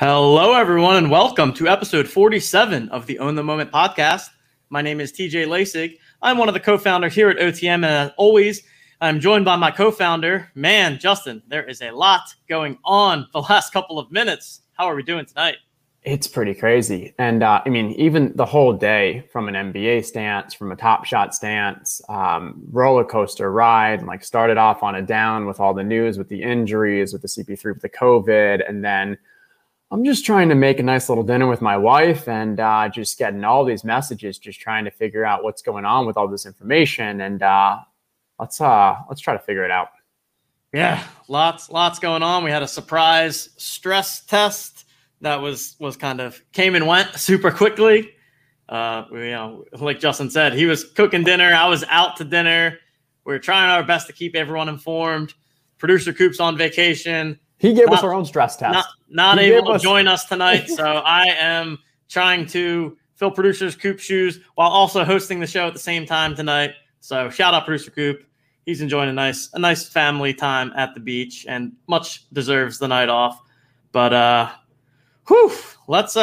Hello, everyone, and welcome to episode 47 of the Own the Moment podcast. My name is TJ Lasig. I'm one of the co-founders here at OTM, and as always, I'm joined by my co-founder. Man, Justin, there is a lot going on the last couple of minutes. How are we doing tonight? It's pretty crazy. And I mean, even the whole day from an NBA stance, from a Top Shot stance, roller coaster ride, and like started off on a down with all the news, with the injuries, with the CP3, with the COVID, and then I'm just trying to make a nice little dinner with my wife and just getting all these messages, just trying to figure out what's going on with all this information. And let's try to figure it out. Yeah, lots going on. We had a surprise stress test that was kind of came and went super quickly. You know, like Justin said, he was cooking dinner. I was out to dinner. We were trying our best to keep everyone informed. Producer Coop's on vacation. He gave us our own stress test. Not able to join us tonight, so I am trying to fill producer's Coop shoes while also hosting the show at the same time tonight. So shout out producer Coop. He's enjoying a nice family time at the beach and much deserves the night off. But let's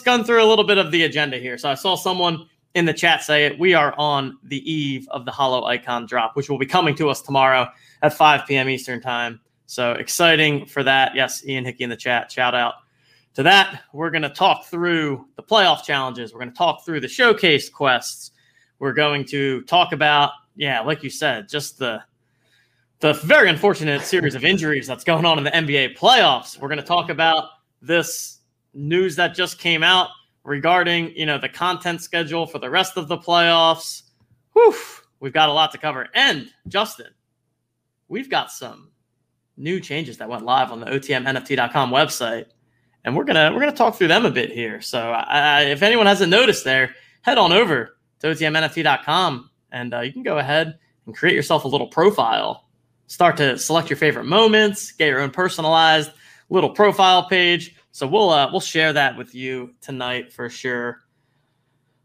gun through a little bit of the agenda here. So I saw someone in the chat say it. We are on the eve of the Holo Icon drop, which will be coming to us tomorrow at 5 p.m. Eastern time. So exciting for that. Yes, Ian Hickey in the chat. Shout out to that. We're going to talk through the playoff challenges. We're going to talk through the showcase quests. We're going to talk about, yeah, like you said, just the very unfortunate series of injuries that's going on in the NBA playoffs. We're going to talk about this news that just came out regarding, you know, the content schedule for the rest of the playoffs. Whew, we've got a lot to cover. And, Justin, we've got some new changes that went live on the otmnft.com website, and we're gonna talk through them a bit here. So if anyone hasn't noticed there, head on over to otmnft.com, and you can go ahead and create yourself a little profile. Start to select your favorite moments, get your own personalized little profile page. So we'll share that with you tonight for sure.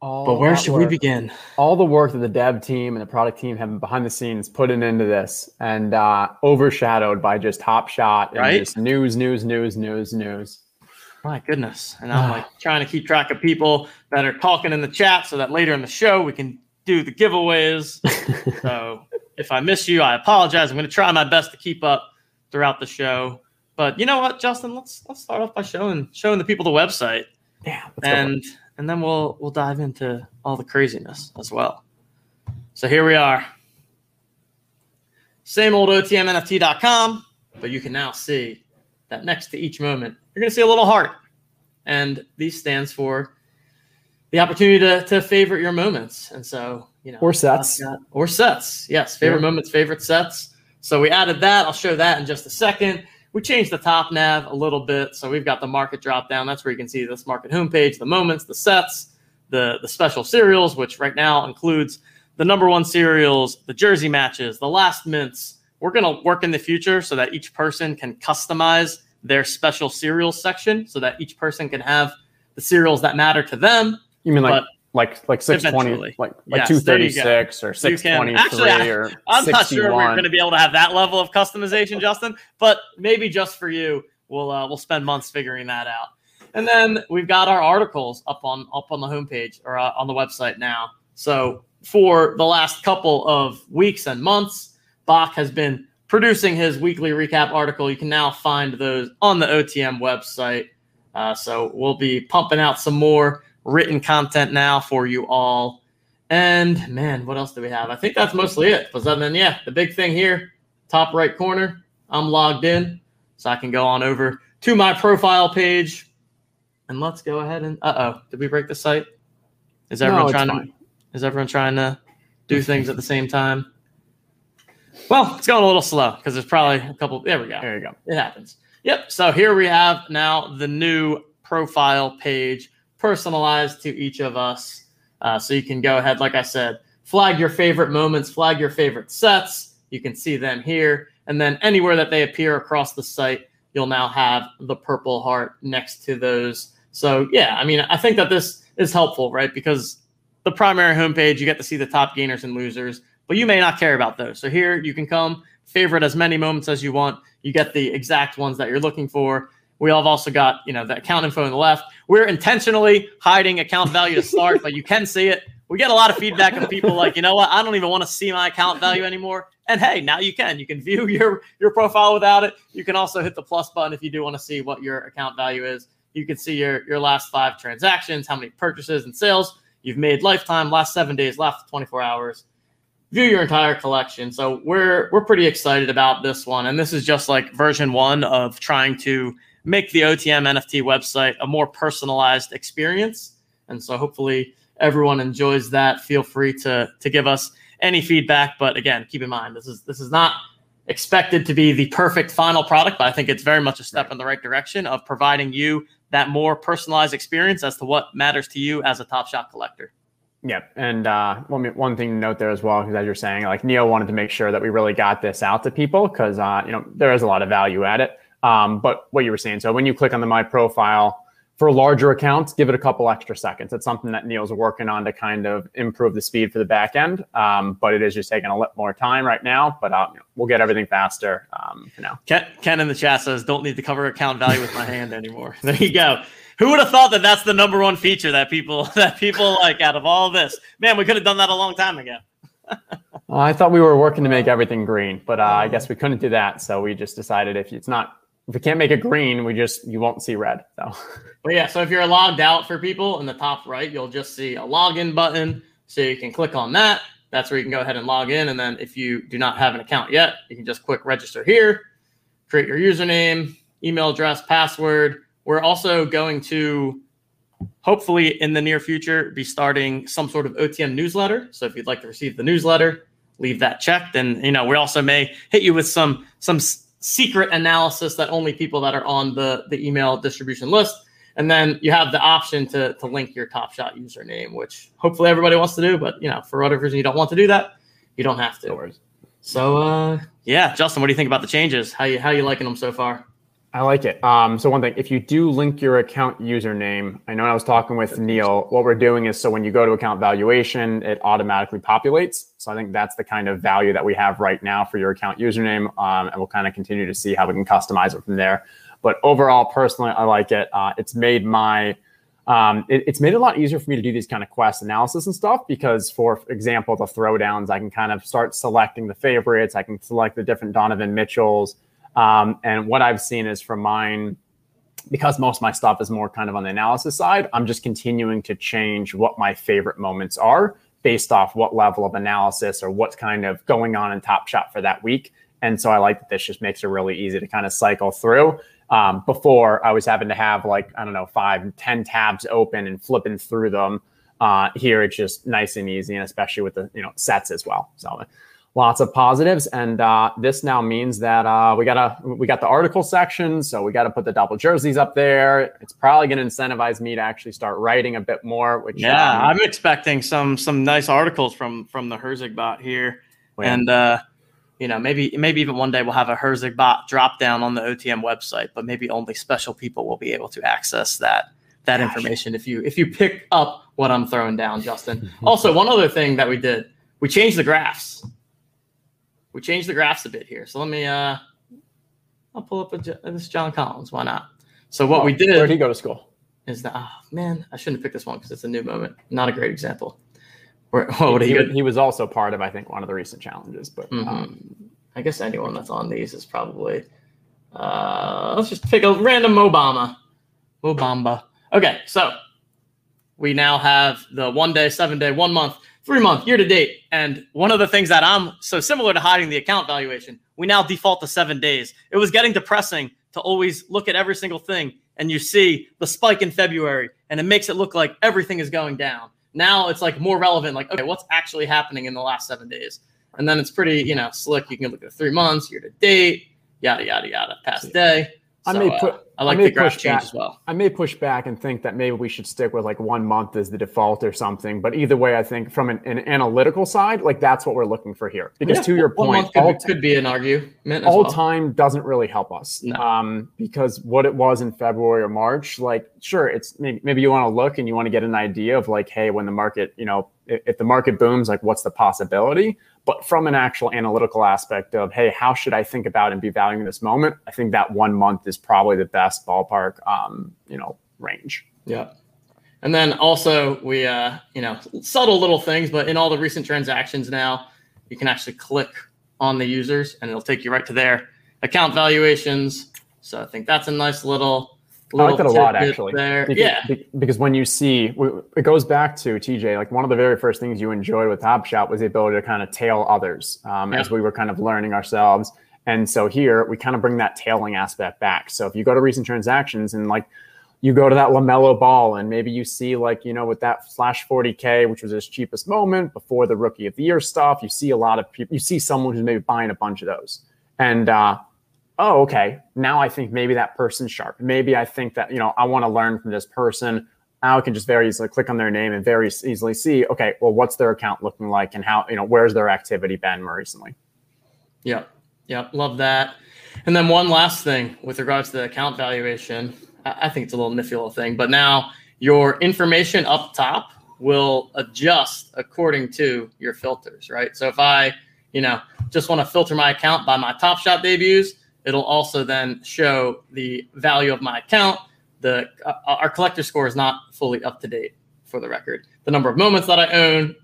But where should we begin? All the work that the dev team and the product team have behind the scenes put into this, and overshadowed by just Top Shot and right? Just news. My goodness. And I'm like trying to keep track of people that are talking in the chat so that later in the show we can do the giveaways. So if I miss you, I apologize. I'm going to try my best to keep up throughout the show. But you know what, Justin? Let's start off by showing the people the website. Yeah. And then we'll dive into all the craziness as well. So here we are. Same old otmnft.com, but you can now see that next to each moment, you're going to see a little heart. And these stands for the opportunity to favorite your moments. And so, you know. Or sets. Or sets. Yes, favorite moments, favorite sets. So we added that. I'll show that in just a second. We changed the top nav a little bit, so we've got the market drop down. That's where you can see this market homepage, the moments, the sets, the special cereals, which right now includes the number one cereals, the jersey matches, the last mints. We're going to work in the future so that each person can customize their special cereals section so that each person can have the cereals that matter to them. You mean like 620, like 236 or 623 actually, or 61. I'm not sure we're going to be able to have that level of customization, Justin, but maybe just for you, we'll spend months figuring that out. And then we've got our articles up on the homepage or on the website now. So for the last couple of weeks and months, Bach has been producing his weekly recap article. You can now find those on the OTM website. So we'll be pumping out some more written content now for you all. And man, what else do we have? I think that's mostly it. But then, yeah, the big thing here, top right corner, I'm logged in. So I can go on over to my profile page. And let's go ahead and did we break the site? Is everyone trying to do things at the same time? Well, it's going a little slow because there's probably there we go. There you go. It happens. Yep. So here we have now the new profile page, personalized to each of us. So you can go ahead, like I said, flag your favorite moments, flag your favorite sets. You can see them here. And then anywhere that they appear across the site, you'll now have the purple heart next to those. So, yeah, I mean, I think that this is helpful, right? Because the primary homepage, you get to see the top gainers and losers, but you may not care about those. So here you can come, favorite as many moments as you want. You get the exact ones that you're looking for. We have also got, you know, the account info on the left. We're intentionally hiding account value to start, but you can see it. We get a lot of feedback from people like, you know what, I don't even want to see my account value anymore. And hey, now you can. You can view your profile without it. You can also hit the plus button if you do want to see what your account value is. You can see your last 5 transactions, how many purchases and sales you've made lifetime, last 7 days, last 24 hours. View your entire collection. So we're pretty excited about this one. And this is just like version 1 of trying to make the OTM NFT website a more personalized experience. And so hopefully everyone enjoys that. Feel free to give us any feedback. But again, keep in mind, this is not expected to be the perfect final product, but I think it's very much a step in the right direction of providing you that more personalized experience as to what matters to you as a Top Shot collector. Yep. And one thing to note there as well, because as you're saying, like Neo wanted to make sure that we really got this out to people because, you know, there is a lot of value at it. But what you were saying, so when you click on the My Profile, for larger accounts, give it a couple extra seconds. It's something that Neil's working on to kind of improve the speed for the back end, but it is just taking a lot more time right now. But we'll get everything faster for now. Ken in the chat says, don't need to cover account value with my hand anymore. There you go. Who would have thought that that's the number one feature that people like out of all this? Man, we could have done that a long time ago. I thought we were working to make everything green, but I guess we couldn't do that. So we just decided if we can't make it green, you won't see red. So. But yeah, so if you're logged out for people in the top right, you'll just see a login button. So you can click on that. That's where you can go ahead and log in. And then if you do not have an account yet, you can just click register here, create your username, email address, password. We're also going to hopefully in the near future be starting some sort of OTM newsletter. So if you'd like to receive the newsletter, leave that checked. And, you know, we also may hit you with some secret analysis that only people that are on the email distribution list. And then you have the option to link your Top Shot username, which hopefully everybody wants to do. But, you know, for whatever reason you don't want to do that, you don't have to. So, yeah, Justin, what do you think about the changes? How you liking them so far? I like it. So one thing, if you do link your account username, I know I was talking with Neil, what we're doing is so when you go to account valuation, it automatically populates. So I think that's the kind of value that we have right now for your account username. And we'll kind of continue to see how we can customize it from there. But overall, personally, I like it. It's made it a lot easier for me to do these kind of quest analysis and stuff because, for example, the throwdowns, I can kind of start selecting the favorites. I can select the different Donovan Mitchells. And what I've seen is from mine, because most of my stuff is more kind of on the analysis side, I'm just continuing to change what my favorite moments are based off what level of analysis or what's kind of going on in Top Shot for that week. And so I like that this just makes it really easy to kind of cycle through. Before I was having to have like, I don't know, 5, 10 tabs open and flipping through them. Here it's just nice and easy, and especially with the, you know, sets as well. So lots of positives, and this now means that we got the article section, so we got to put the double jerseys up there. It's probably going to incentivize me to actually start writing a bit more. Which I'm expecting some nice articles from the Herzig bot here, and you know, maybe even one day we'll have a Herzig bot drop down on the OTM website, but maybe only special people will be able to access that information if you pick up what I'm throwing down, Justin. Also, one other thing that we did, we changed the graphs. We changed the graphs a bit here. So let me, I'll pull up this is John Collins. Why not? So what we did. Where'd he go to school? Is that, I shouldn't have picked this one because it's a new moment. Not a great example. He was also part of, I think, one of the recent challenges. But I guess anyone that's on these is probably, let's just pick a random Mobama. Mobamba. Okay. So we now have the 1 day, 7 day, 1 month. 3 month, year to date. And one of the things that I'm so similar to hiding the account valuation, we now default to 7 days. It was getting depressing to always look at every single thing and you see the spike in February and it makes it look like everything is going down. Now it's like more relevant, like, okay, what's actually happening in the last 7 days? And then it's pretty, you know, slick. You can look at 3 months, year to date, yada, yada, yada, past day. So, I may push back as well. I may push back and think that maybe we should stick with like 1 month as the default or something. But either way, I think from an analytical side, like that's what we're looking for here. Because to your point, could be an argument. All time doesn't really help us because what it was in February or March, like sure, it's maybe you want to look and you want to get an idea of like, hey, when the market, you know, if the market booms, like what's the possibility? But from an actual analytical aspect of, hey, how should I think about and be valuing this moment? I think that 1 month is probably the best ballpark, range. Yeah. And then also we, subtle little things, but in all the recent transactions now, you can actually click on the users and it'll take you right to their account valuations. So I think that's a nice little I like that a lot, actually. There. Because when you see, it goes back to TJ, like one of the very first things you enjoyed with Top Shot was the ability to kind of tail others as we were kind of learning ourselves. And so here we kind of bring that tailing aspect back. So if you go to recent transactions and like, you go to that LaMelo Ball and maybe you see with that flash 40K, which was his cheapest moment before the rookie of the year stuff, you see a lot of people, you see someone who's maybe buying a bunch of those and, okay. Now I think maybe that person's sharp. Maybe I think that, I want to learn from this person. Now I can just very easily click on their name and very easily see, okay, well, what's their account looking like and how, where's their activity been more recently? Yeah. Yeah. Love that. And then one last thing with regards to the account valuation, I think it's a little nifty little thing, but now your information up top will adjust according to your filters, right? So if I, just want to filter my account by my Top Shot debuts, it'll also then show the value of my account. Our collector score is not fully up to date for the record. The number of moments that I own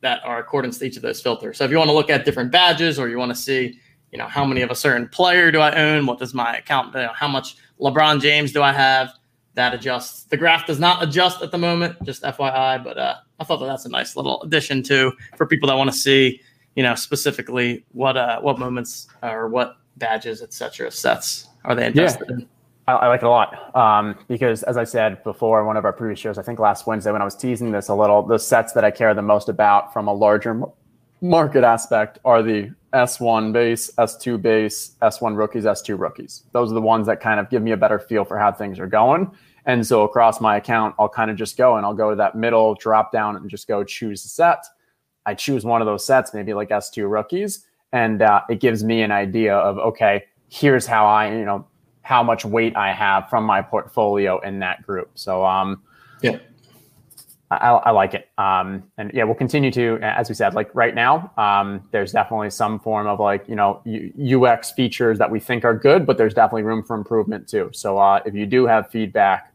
that are according to each of those filters. So if you want to look at different badges or you want to see, how many of a certain player do I own? What does my account, how much LeBron James do I have? That adjusts. The graph does not adjust at the moment, just FYI. But I thought that's a nice little addition too for people that want to see, specifically what moments or what badges, etc. sets are they invested in? I like it a lot because, as I said before in one of our previous shows, I think last Wednesday when I was teasing this a little, the sets that I care the most about from a larger market aspect are the S1 base, S2 base, S1 rookies, S2 rookies. Those are the ones that kind of give me a better feel for how things are going. And so across my account, I'll kind of just go and I'll go to that middle drop down and just go choose the set. I choose one of those sets, maybe like S2 rookies, and it gives me an idea of, okay, here's how I, how much weight I have from my portfolio in that group. So I like it. And yeah, we'll continue to, as we said, like right now, there's definitely some form of like, UX features that we think are good, but there's definitely room for improvement too. So if you do have feedback,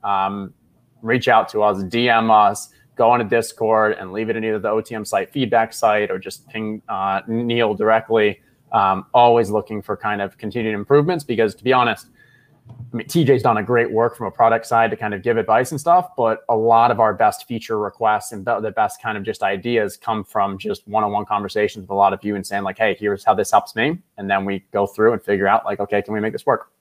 reach out to us, DM us, go on a Discord and leave it in either the OTM site, feedback site, or just ping Neil directly. Always looking for kind of continued improvements because to be honest, TJ's done a great work from a product side to kind of give advice and stuff, but a lot of our best feature requests and the best kind of just ideas come from just one-on-one conversations with a lot of you and saying like, hey, here's how this helps me. And then we go through and figure out like, okay, can we make this work?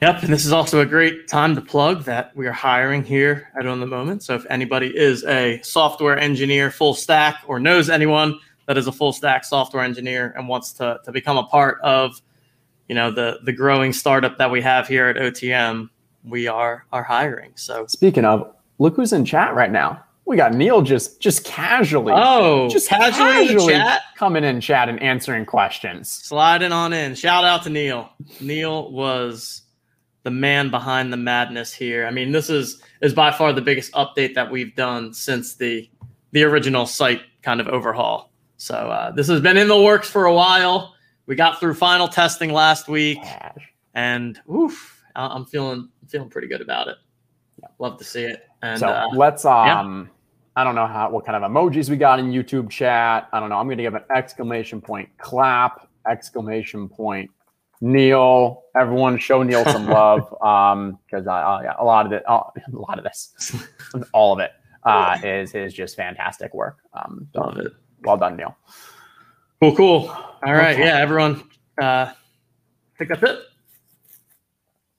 Yep. And this is also a great time to plug that we are hiring here at Own the Moment. So if anybody is a software engineer, full stack, or knows anyone that is a full stack software engineer and wants to become a part of the growing startup that we have here at OTM, we are hiring. So speaking of, look who's in chat right now. We got Neil just casually chat, coming in chat and answering questions. Sliding on in. Shout out to Neil. Neil was the man behind the madness here. I mean, this is by far the biggest update that we've done since the original site kind of overhaul. So this has been in the works for a while. We got through final testing last week, and I'm feeling pretty good about it. Love to see it. And so let's I don't know what kind of emojis we got in YouTube chat. I don't know. I'm going to give an ! Clap! ! Neil. Everyone, show Neil some love because all of it is just fantastic work. Love it. Well done, Neil. Cool. All right. Okay. Yeah, everyone. I think that's it.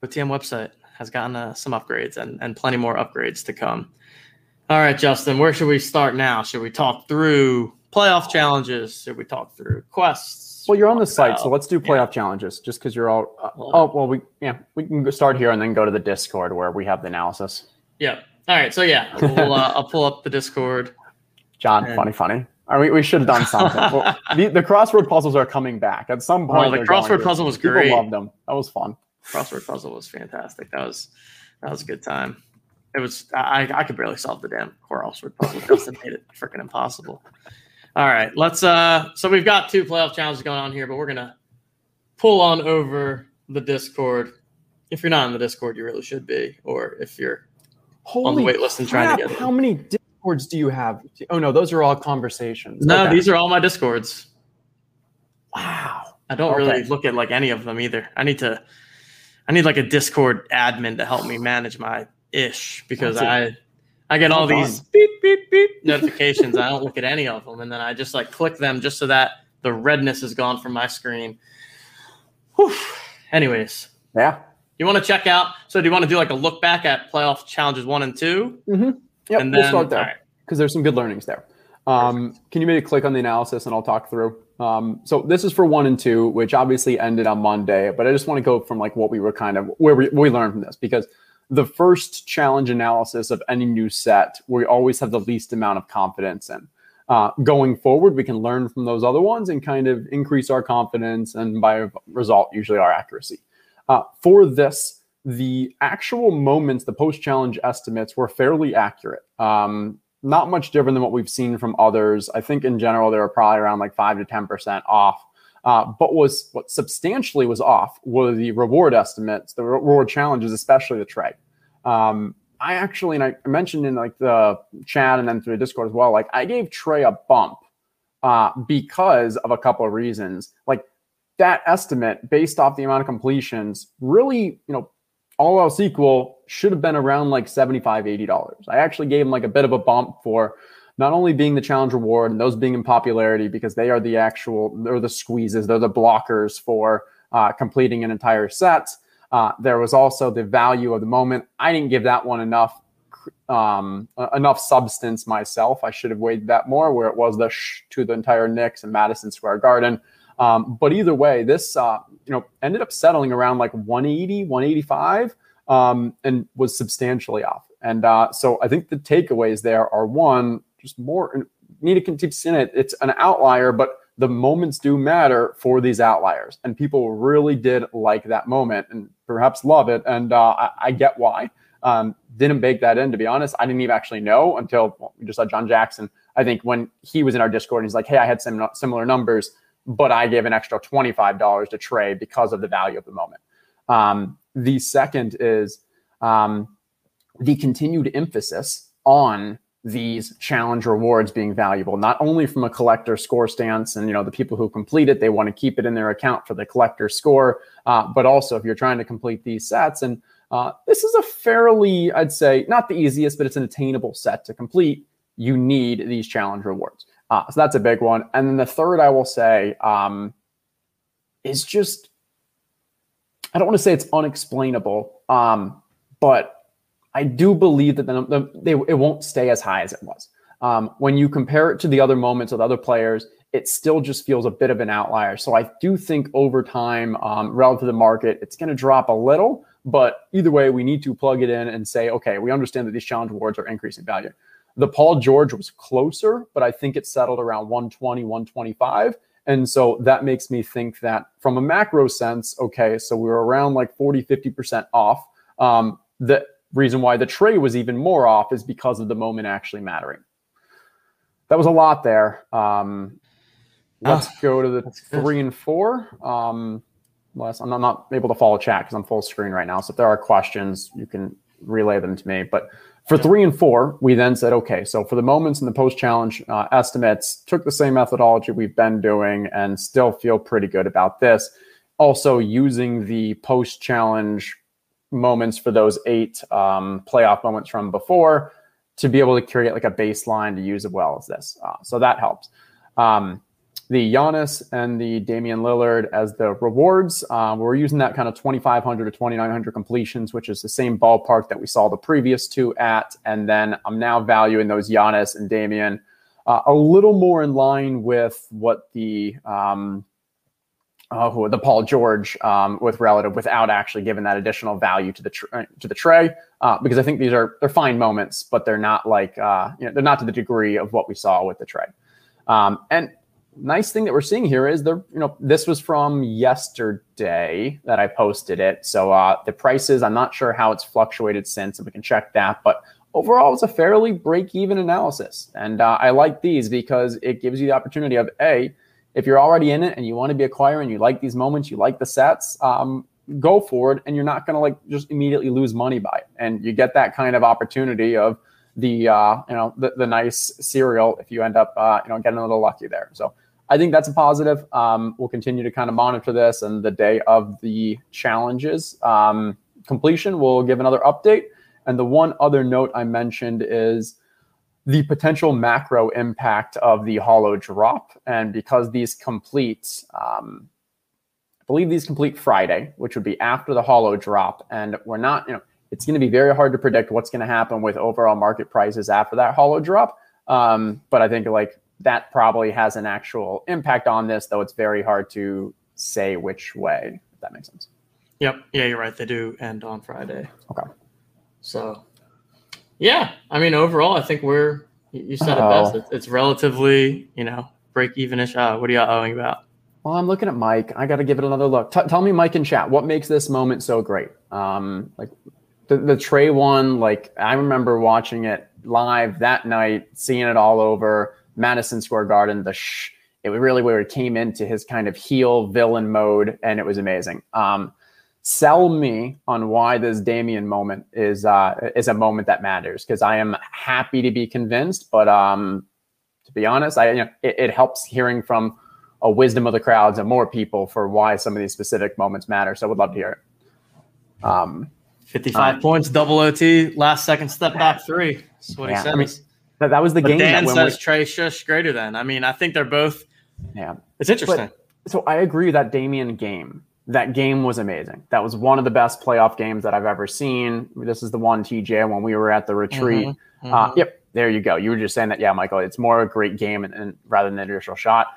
The OTM website has gotten some upgrades and plenty more upgrades to come. All right, Justin, where should we start now? Should we talk through playoff challenges? Should we talk through quests? Well, you're on the site, so let's do playoff challenges just because you're all. We can start here and then go to the Discord where we have the analysis. Yeah. All right. So, yeah, I'll pull up the Discord. John, funny. I mean, we should have done something. Well, the crossword puzzles are coming back at some point. Oh, the crossword puzzle was great. People loved them. That was fun. Crossword puzzle was fantastic. That was a good time. It was. I could barely solve the damn crossword puzzle. Justin made it freaking impossible. All right, let's so we've got two playoff challenges going on here, but we're gonna pull on over the Discord. If you're not in the Discord, you really should be, or if you're on the wait list and trying to get it. How many Discords do you have? Oh no, those are all conversations. No, okay. These are all my Discords. Wow. I don't really look at like any of them either. I need like a Discord admin to help me manage my ish, because I get all these beep, beep, beep notifications. I don't look at any of them. And then I just like click them just so that the redness is gone from my screen. Whew. Anyways. Yeah. You want to check out. So do you want to do like a look back at playoff challenges 1 and 2? Mm-hmm. Yep. And then, we'll start there because there's some good learnings there. Can you maybe click on the analysis and I'll talk through? So this is for 1 and 2, which obviously ended on Monday, but I just want to go from like what we were kind of where we learned from this, because the first challenge analysis of any new set, we always have the least amount of confidence in. Going forward, we can learn from those other ones and kind of increase our confidence, and by result, usually our accuracy. For this, the actual moments, the post-challenge estimates were fairly accurate. Not much different than what we've seen from others. I think in general, they were probably around like 5 to 10% off. But what substantially was off were the reward estimates, the reward challenges, especially the Trey. I actually, and I mentioned in like the chat and then through the Discord as well, like I gave Trey a bump because of a couple of reasons. Like that estimate based off the amount of completions really, you know, all else equal should have been around like $75, $80. I actually gave him like a bit of a bump for not only being the challenge reward and those being in popularity, because they are the actual, they're the squeezes, they're the blockers for completing an entire set. There was also the value of the moment. I didn't give that one enough substance myself. I should have weighed that more, where it was the to the entire Knicks and Madison Square Garden. But either way, this ended up settling around like 180, 185 and was substantially off. And so I think the takeaways there are, one, just more need to keep seeing it. It's an outlier, but the moments do matter for these outliers. And people really did like that moment and perhaps love it. And I get why. Didn't bake that in, to be honest. I didn't even actually know until we just saw John Jackson. I think when he was in our Discord, he's like, hey, I had some similar numbers, but I gave an extra $25 to Trey because of the value of the moment. The second is the continued emphasis on these challenge rewards being valuable, not only from a collector score stance, and the people who complete it, they want to keep it in their account for the collector score, but also if you're trying to complete these sets. And this is a fairly, I'd say, not the easiest, but it's an attainable set to complete. You need these challenge rewards. So that's a big one. And then the third, I will say, is just, I don't want to say it's unexplainable, but I do believe that it won't stay as high as it was. When you compare it to the other moments with other players, it still just feels a bit of an outlier. So I do think over time, relative to the market, it's going to drop a little. But either way, we need to plug it in and say, okay, we understand that these challenge awards are increasing value. The Paul George was closer, but I think it settled around 120, 125. And so that makes me think that from a macro sense, okay, so we were around like 40, 50% off. The reason why the Trey was even more off is because of the moment actually mattering. That was a lot there. Let's go to the 3 and 4. Unless I'm not able to follow chat because I'm full screen right now. So if there are questions, you can relay them to me. But for 3 and 4, we then said, okay, so for the moments and the post-challenge estimates, took the same methodology we've been doing and still feel pretty good about this. Also using the post-challenge moments for those 8 playoff moments from before to be able to create like a baseline to use as well as this. So that helps. The Giannis and the Damian Lillard as the rewards, we're using that kind of 2,500 to 2,900 completions, which is the same ballpark that we saw the previous two at. And then I'm now valuing those Giannis and Damian a little more in line with what the Paul George with relative, without actually giving that additional value to the Trey, because I think they're fine moments, but they're not like they're not to the degree of what we saw with the Trey. And nice thing that we're seeing here is this was from yesterday that I posted it, so the prices, I'm not sure how it's fluctuated since, and we can check that. But Overall, it's a fairly break-even analysis. And I like these because it gives you the opportunity of, A, if you're already in it and you want to be acquiring, you like these moments, you like the sets, go for it, and you're not going to like just immediately lose money by it. And you get that kind of opportunity of the the nice cereal if you end up getting a little lucky there. So I think that's a positive. We'll continue to kind of monitor this, and the day of the challenges completion, we'll give another update. And the one other note I mentioned is the potential macro impact of the hollow drop. And because these complete, I believe these complete Friday, which would be after the hollow drop. And we're not, it's going to be very hard to predict what's going to happen with overall market prices after that hollow drop. But I think like that probably has an actual impact on this, though it's very hard to say which way, if that makes sense. Yep. Yeah, you're right. They do end on Friday. Okay. So, yeah, I mean, overall, I think you said it best. It's relatively, break-even-ish. What are y'all owing about? Well, I'm looking at Mike. I got to give it another look. Tell me, Mike, in chat, what makes this moment so great? Like the Trey one, like I remember watching it live that night, seeing it all over Madison Square Garden. It was really where it came into his kind of heel villain mode, and it was amazing. Sell me on why this Damian moment is a moment that matters, because I am happy to be convinced. But to be honest, it helps hearing from a wisdom of the crowds and more people for why some of these specific moments matter. So I would love to hear it. 55 points, double OT, last second step back three. That's what he said. I mean, that was the game. Dan says Trey Shush greater than. I mean, I think they're both. Yeah, it's interesting. So I agree that Damian game. That game was amazing. That was one of the best playoff games that I've ever seen. This is the one, TJ, when we were at the retreat. Mm-hmm. Yep, there you go. You were just saying that, yeah, Michael, it's more a great game and rather than an initial shot.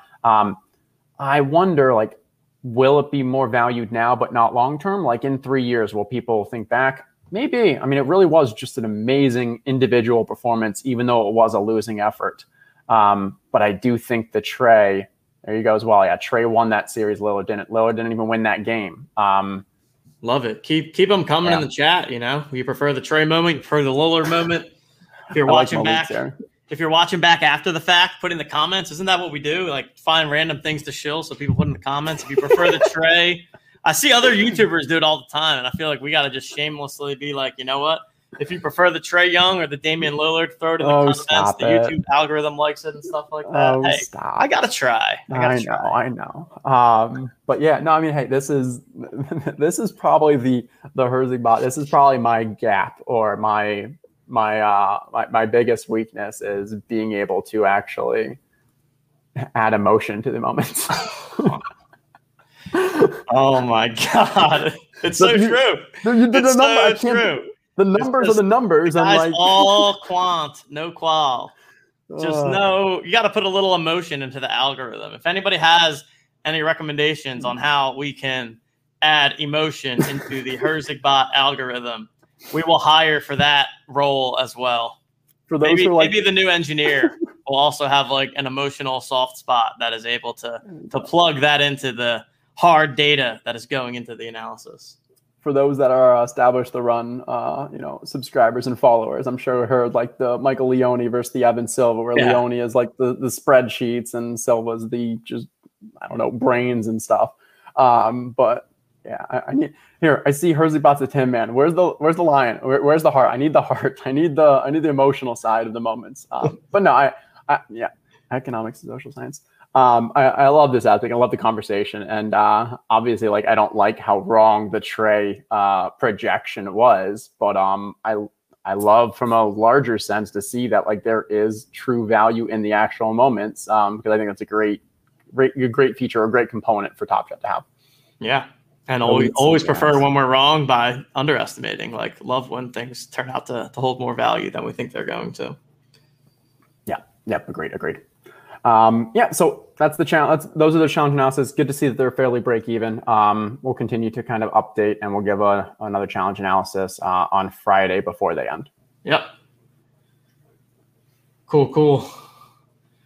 I wonder, like, will it be more valued now but not long-term? Like, in 3 years, will people think back? Maybe. I mean, it really was just an amazing individual performance, even though it was a losing effort. But I do think the Trey... There you go as well. Yeah, Trey won that series. Lillard didn't. Lillard didn't even win that game. Love it. Keep them coming in the chat. You prefer the Trey moment, you prefer the Lillard moment. If you're watching back, after the fact, put in the comments. Isn't that what we do? Like find random things to shill, so people put in the comments. If you prefer the Trey, I see other YouTubers do it all the time, and I feel like we got to just shamelessly be like, you know what? If you prefer the Trey Young or the Damian Lillard, throw it in the comments. The YouTube algorithm likes it and stuff like that. Oh, hey, stop. I got to try. I know. But yeah, no, I mean, hey, this is probably the Herzig bot. This is probably my gap or my biggest weakness is being able to actually add emotion to the moment. Oh my God. It's so true. It's so true. The numbers are the numbers. I'm like all quant, no qual. Just you got to put a little emotion into the algorithm. If anybody has any recommendations on how we can add emotion into the Herzig bot algorithm, we will hire for that role as well. For those maybe the new engineer will also have like an emotional soft spot that is able to plug that into the hard data that is going into the analysis. For those that are established the run, subscribers and followers, I'm sure heard like the Michael Leone versus the Evan Silva, where Leone is like the spreadsheets and Silva's the just, I don't know, brains and stuff. But yeah, I need here. I see Herzig Bots the Tin Man. Where's the lion? Where's the heart? I need the heart. I need the emotional side of the moments. But no, I economics and social science. I love this aspect. I love the conversation. And obviously, like, I don't like how wrong the Trey projection was. But I love from a larger sense to see that, like, there is true value in the actual moments. Because I think that's a great feature, a great component for Top Shot to have. Yeah. And always prefer when we're wrong by underestimating. Like, love when things turn out to hold more value than we think they're going to. Yeah. Yep. Agreed. So that's the challenge. Those are the challenge analysis. Good to see that they're fairly break even. We'll continue to kind of update, and we'll give another challenge analysis on Friday before they end. Yep. Cool.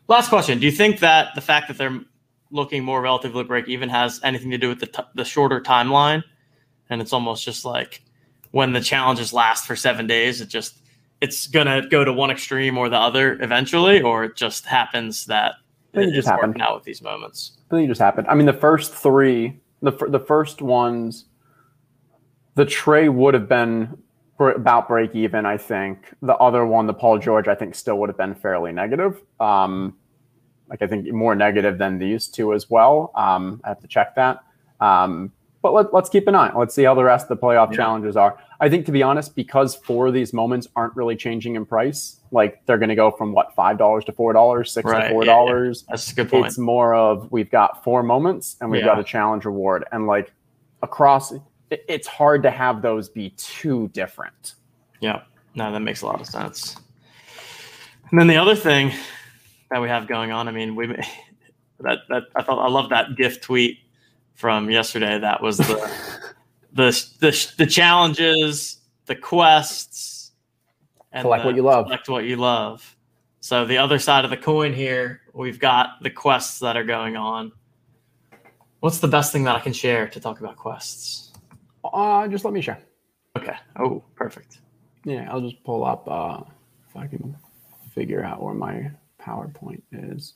Last question. Do you think that the fact that they're looking more relatively break even has anything to do with the shorter timeline? And it's almost just like when the challenges last for 7 days, it just it's going to go to one extreme or the other eventually, or it just happens that it's working out with these moments. I think it just happened. I mean, the first three, the first ones, the Trey would have been about break even, I think. The other one, the Paul George, I think still would have been fairly negative. Like I think more negative than these two as well. I have to check that. But let's keep an eye. Let's see how the rest of the playoff challenges are. I think, to be honest, because four of these moments aren't really changing in price, like they're going to go from, what, $5 to $4, $6 to $4. Yeah. That's a good point. It's more of we've got 4 moments and we've got a challenge reward. And like across, it's hard to have those be too different. Yeah. No, that makes a lot of sense. And then the other thing that we have going on, I mean, we I love that GIF tweet from yesterday. That was the challenges, the quests, and what you love. Collect what you love. So the other side of the coin here, we've got the quests that are going on. What's the best thing that I can share to talk about quests? Just let me share. Okay. Oh, perfect. Yeah, I'll just pull up if I can figure out where my PowerPoint is.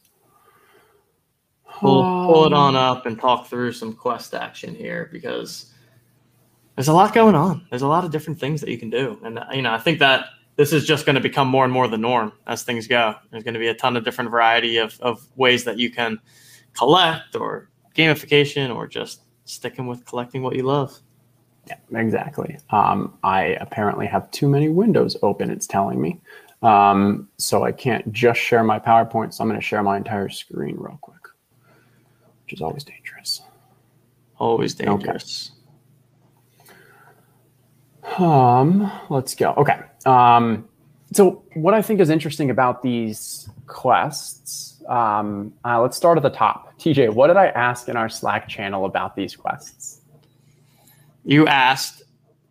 We'll pull it on up and talk through some quest action here, because there's a lot going on. There's a lot of different things that you can do. And, you know, I think that this is just going to become more and more the norm as things go. There's going to be a ton of different variety of ways that you can collect, or gamification, or just sticking with collecting what you love. Yeah, exactly. I apparently have too many windows open, it's telling me. So I can't just share my PowerPoint. So I'm going to share my entire screen real quick, which is always dangerous. Always dangerous. Okay. Let's go. Okay. So what I think is interesting about these quests, let's start at the top. TJ, what did I ask in our Slack channel about these quests? You asked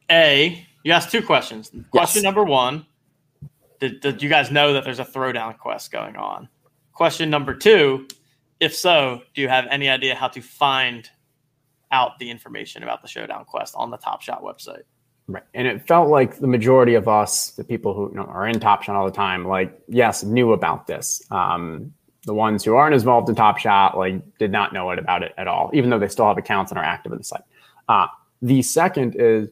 two questions. Yes. Question number one, did you guys know that there's a throwdown quest going on? Question number two, if so, do you have any idea how to find out the information about the Showdown Quest on the Top Shot website? Right. And it felt like the majority of us, the people who are in Top Shot all the time, like, yes, knew about this. The ones who aren't involved in Top Shot, like, did not know about it at all, even though they still have accounts and are active in the site. The second is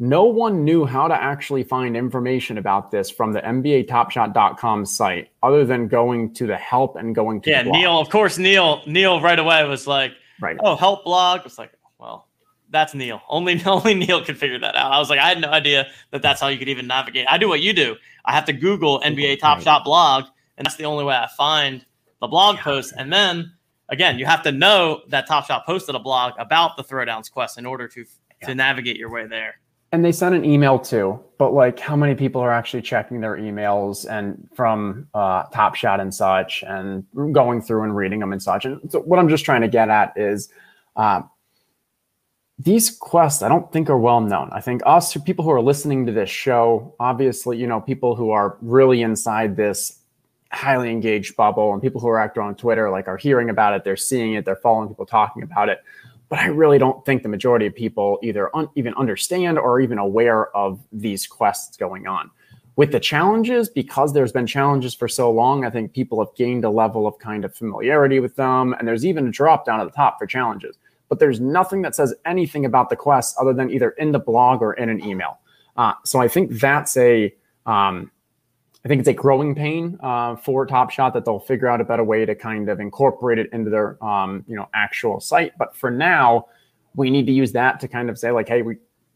no one knew how to actually find information about this from the NBATopShot.com site, other than going to the help and going to the blog. Neil, of course, Neil right away was like, oh, help blog. It's like, well, that's Neil. Only Neil could figure that out. I was like, I had no idea that that's how you could even navigate. I do what you do. I have to Google NBA Top Shot blog, and that's the only way I find the blog post. And then, again, you have to know that Top Shot posted a blog about the Throwdowns quest in order to navigate your way there. And they sent an email too, but like how many people are actually checking their emails and from Top Shot and such, and going through and reading them and such. And so what I'm just trying to get at is these quests I don't think are well known. I think us, people who are listening to this show, obviously, you know, people who are really inside this highly engaged bubble and people who are active on Twitter, like, are hearing about it, they're seeing it, they're following people talking about it. But I really don't think the majority of people either even understand or even aware of these quests going on. With the challenges, because there's been challenges for so long, I think people have gained a level of kind of familiarity with them. And there's even a drop down at the top for challenges. But there's nothing that says anything about the quests other than either in the blog or in an email. So I think that's I think it's a growing pain for Top Shot that they'll figure out a better way to kind of incorporate it into their actual site. But for now, we need to use that to kind of say, like, hey,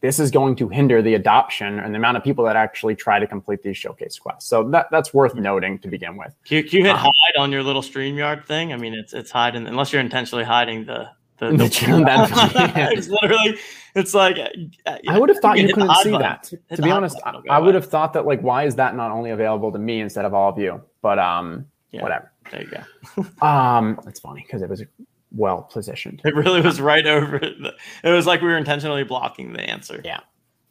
this is going to hinder the adoption and the amount of people that actually try to complete these showcase quests. So that's worth noting to begin with. Can you hit hide on your little StreamYard thing? I mean, it's hiding, unless you're intentionally hiding the challenge. It's literally, it's like, I would have thought you couldn't see that. To be honest, I would have thought that, like, why is that not only available to me instead of all of you? But whatever. There you go. It's funny because it was well positioned. It really was right over. It was like we were intentionally blocking the answer. Yeah.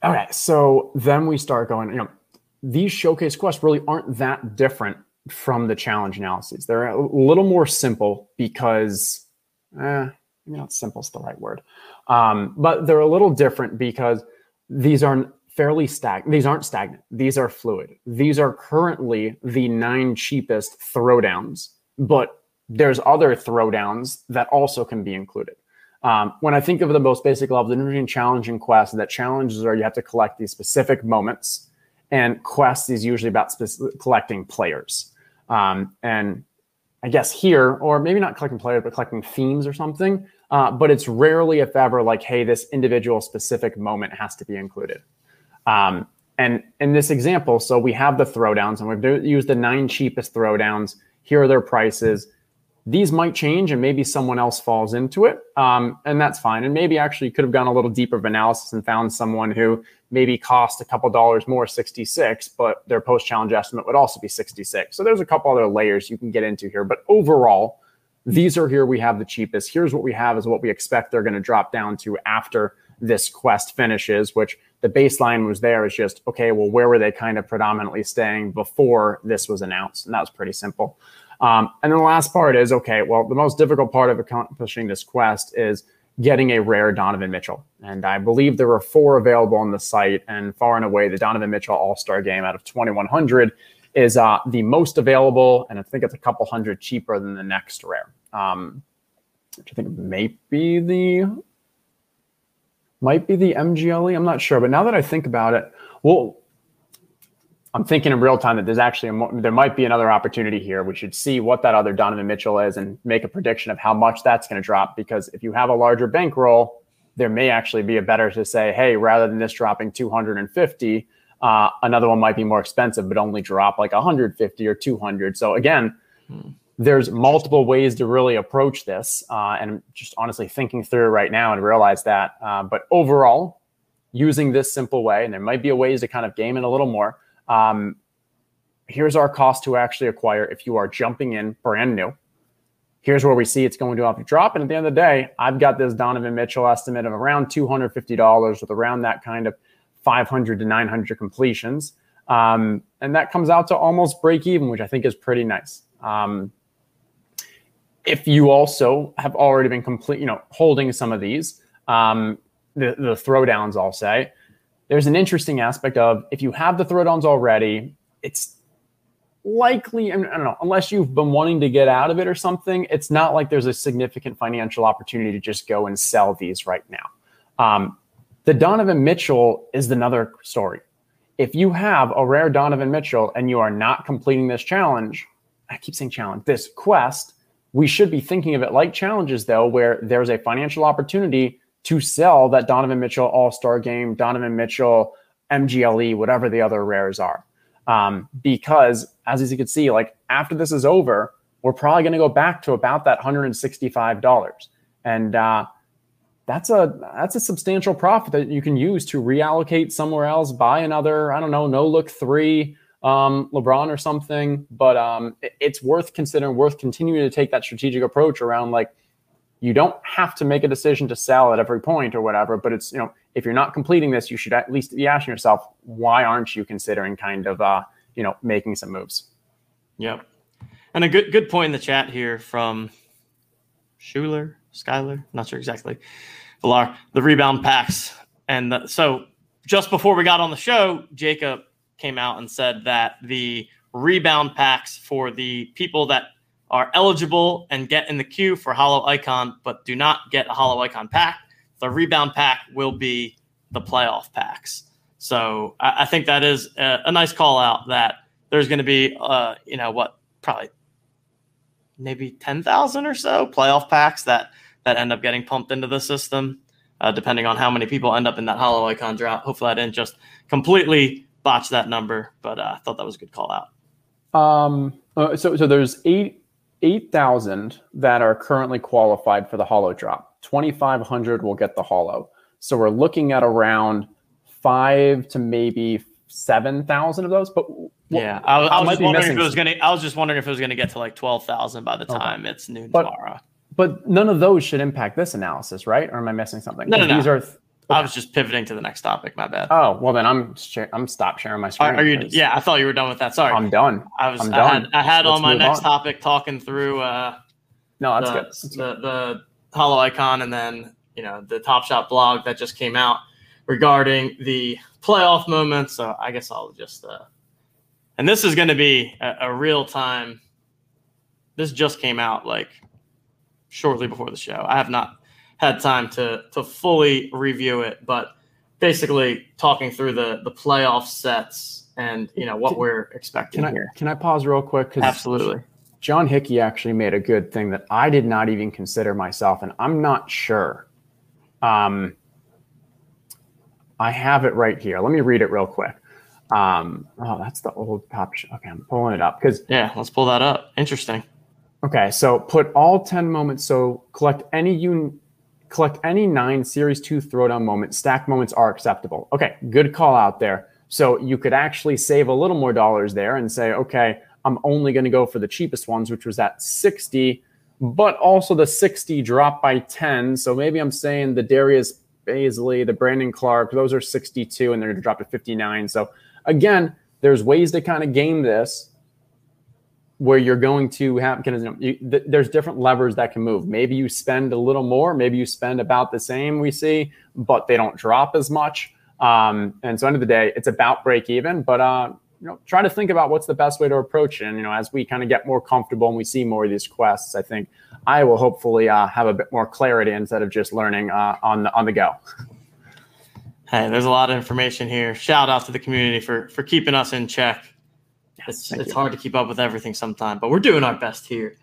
Okay. So then we start going. You know, these showcase quests really aren't that different from the challenge analyses. They're a little more simple because. Maybe not simple is the right word. But they're a little different because these are fairly stagnant. These aren't stagnant. These are fluid. These are currently the 9 cheapest throwdowns, but there's other throwdowns that also can be included. When I think of the most basic level, the difference between challenge and quest, that challenges are you have to collect these specific moments, and quest is usually about collecting players. And I guess here, or maybe not collecting players, but collecting themes or something. But it's rarely, if ever, like, hey, this individual specific moment has to be included. And in this example, so we have the throwdowns, and we've used the 9 cheapest throwdowns. Here are their prices. These might change, and maybe someone else falls into it, and that's fine. And maybe actually could have gone a little deeper of analysis and found someone who maybe cost a couple dollars more, 66, but their post-challenge estimate would also be 66. So there's a couple other layers you can get into here. But overall, these are here we have the cheapest. Here's what we have is what we expect they're going to drop down to after this quest finishes, which the baseline was there is just, okay, well, where were they kind of predominantly staying before this was announced? And that was pretty simple. And then the last part is, okay, well, the most difficult part of accomplishing this quest is getting a rare Donovan Mitchell. And I believe there were 4 available on the site, and far and away, the Donovan Mitchell All-Star Game out of 2,100 is the most available, and I think it's a couple hundred cheaper than the next rare, which I think may be the... might be the MGLE, I'm not sure. But now that I think about it, well, I'm thinking in real time that there's actually, there might be another opportunity here. We should see what that other Donovan Mitchell is and make a prediction of how much that's going to drop. Because if you have a larger bankroll, there may actually be a better to say, hey, rather than this dropping 250, another one might be more expensive, but only drop like 150 or 200. So again, there's multiple ways to really approach this. And I'm just honestly thinking through right now and realize that. But overall, using this simple way, and there might be a ways to kind of game it a little more. Here's our cost to actually acquire if you are jumping in brand new. Here's where we see it's going to have to drop. And at the end of the day, I've got this Donovan Mitchell estimate of around $250 with around that kind of 500 to 900 completions. And that comes out to almost break even, which I think is pretty nice. If you also have already been complete, you know, holding some of these, the throwdowns, I'll say, there's an interesting aspect of if you have the throwdowns already, it's likely, I don't know, unless you've been wanting to get out of it or something, it's not like there's a significant financial opportunity to just go and sell these right now. The Donovan Mitchell is another story. If you have a rare Donovan Mitchell and you are not completing this challenge, I keep saying challenge, this quest, we should be thinking of it like challenges, though, where there's a financial opportunity to sell that Donovan Mitchell All-Star Game, Donovan Mitchell, MGLE, whatever the other rares are. Because as you can see, like after this is over, we're probably going to go back to about that $165. And that's a substantial profit that you can use to reallocate somewhere else, buy another, I don't know, no-look 3, LeBron or something. But it's worth considering, worth continuing to take that strategic approach around like, you don't have to make a decision to sell at every point or whatever, but it's, you know, if you're not completing this, you should at least be asking yourself, why aren't you considering kind of, you know, making some moves? Yep. And a good point in the chat here from Schuler, Skyler, not sure exactly, Villar, the rebound packs. And so just before we got on the show, Jacob came out and said that the rebound packs for the people that are eligible and get in the queue for Holo Icon, but do not get a Holo Icon pack, the rebound pack will be the playoff packs. So I think that is a nice call out that there's going to be, you know, what, probably maybe 10,000 or so playoff packs that end up getting pumped into the system, depending on how many people end up in that Holo Icon drought. Hopefully I didn't just completely botch that number, but I thought that was a good call out. So there's 8,000 that are currently qualified for the holo drop. 2,500 will get the holo. So we're looking at around 5 to maybe 7,000 of those. But yeah, I was just wondering if it was gonna get to like 12,000 by the time it's noon tomorrow. But none of those should impact this analysis, right? Or am I missing something? No. These are. I was just pivoting to the next topic. My bad. Oh, well then I'm stop sharing my screen. Are you? Yeah, I thought you were done with that. Sorry. I'm done. I was done. I had on my next topic talking through. No, that's good. The Holo Icon, and then you know the Top Shot blog that just came out regarding the playoff moment. So I guess I'll just and this is going to be a real time. This just came out like shortly before the show. I have not had time to fully review it, but basically talking through the playoff sets and, you know, what we're expecting here. Can I pause real quick? Absolutely. John Hickey actually made a good thing that I did not even consider myself, and I'm not sure. I have it right here. Let me read it real quick. Oh, that's the old top shot. Okay, I'm pulling it up. Yeah, let's pull that up. Interesting. Okay, so put all 10 moments. So collect any 9 Series 2 throwdown moments. Stack moments are acceptable. Okay, good call out there. So you could actually save a little more dollars there and say, okay, I'm only going to go for the cheapest ones, which was at 60, but also the 60 dropped by 10. So maybe I'm saying the Darius Bazley, the Brandon Clark, those are 62, and they're going to drop to 59. So again, there's ways to kind of game this where you're going to have there's different levers that can move. Maybe you spend a little more, maybe you spend about the same we see, but they don't drop as much. And so end of the day, it's about break even, but you know, try to think about what's the best way to approach it. And, you know, as we kind of get more comfortable and we see more of these quests, I think I will hopefully have a bit more clarity instead of just learning on the go. Hey, there's a lot of information here. Shout out to the community for keeping us in check. It's hard to keep up with everything sometimes, but we're doing our best here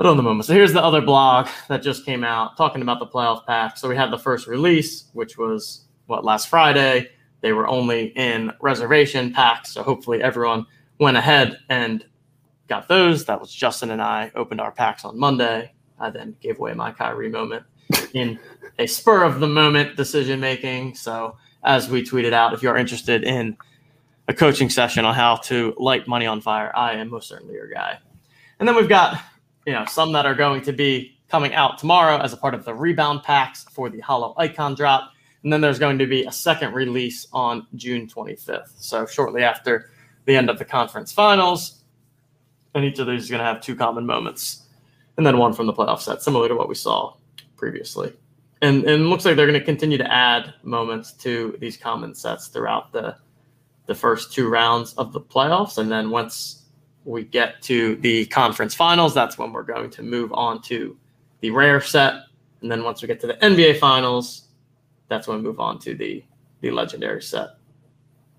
at On the Moment. So here's the other blog that just came out talking about the playoff pack. So we had the first release, which was last Friday. They were only in reservation packs, so hopefully everyone went ahead and got those. That was Justin and I opened our packs on Monday. I then gave away my Kyrie moment in a spur-of-the-moment decision-making. So as we tweeted out, if you're interested in a coaching session on how to light money on fire, I am most certainly your guy. And then we've got, you know, some that are going to be coming out tomorrow as a part of the rebound packs for the Hollow Icon drop. And then there's going to be a second release on June 25th. So shortly after the end of the conference finals. And each of these is going to have 2 common moments. And then one from the playoff set, similar to what we saw previously. And it looks like they're going to continue to add moments to these common sets throughout the first 2 rounds of the playoffs. And then once we get to the conference finals, that's when we're going to move on to the rare set. And then once we get to the NBA finals, that's when we move on to the legendary set.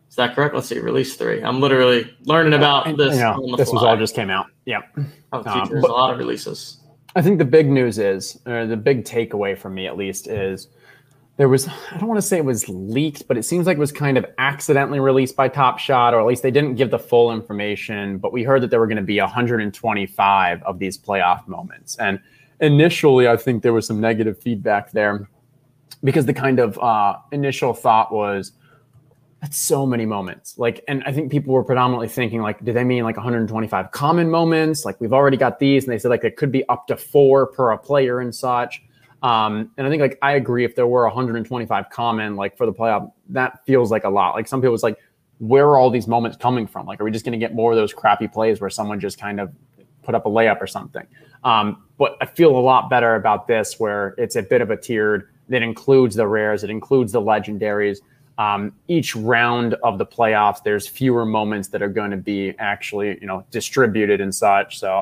Is that correct? Let's see. Release 3. I'm literally learning about this. This was all just came out. Yeah. There's a lot of releases. I think the big news is, or the big takeaway from me at least is, there was, I don't want to say it was leaked, but it seems like it was kind of accidentally released by Top Shot, or at least they didn't give the full information, but we heard that there were going to be 125 of these playoff moments. And initially, I think there was some negative feedback there, because the kind of initial thought was, that's so many moments. Like, and I think people were predominantly thinking, like, do they mean like 125 common moments? Like, we've already got these. And they said, like, it could be up to 4 per a player and such. And I think, like, I agree, if there were 125 common, like, for the playoff, that feels like a lot. Like, some people was like, where are all these moments coming from? Like, are we just going to get more of those crappy plays where someone just kind of put up a layup or something? But I feel a lot better about this, where it's a bit of a tiered, that includes the rares, it includes the legendaries. Each round of the playoffs, there's fewer moments that are going to be actually, you know, distributed and such. So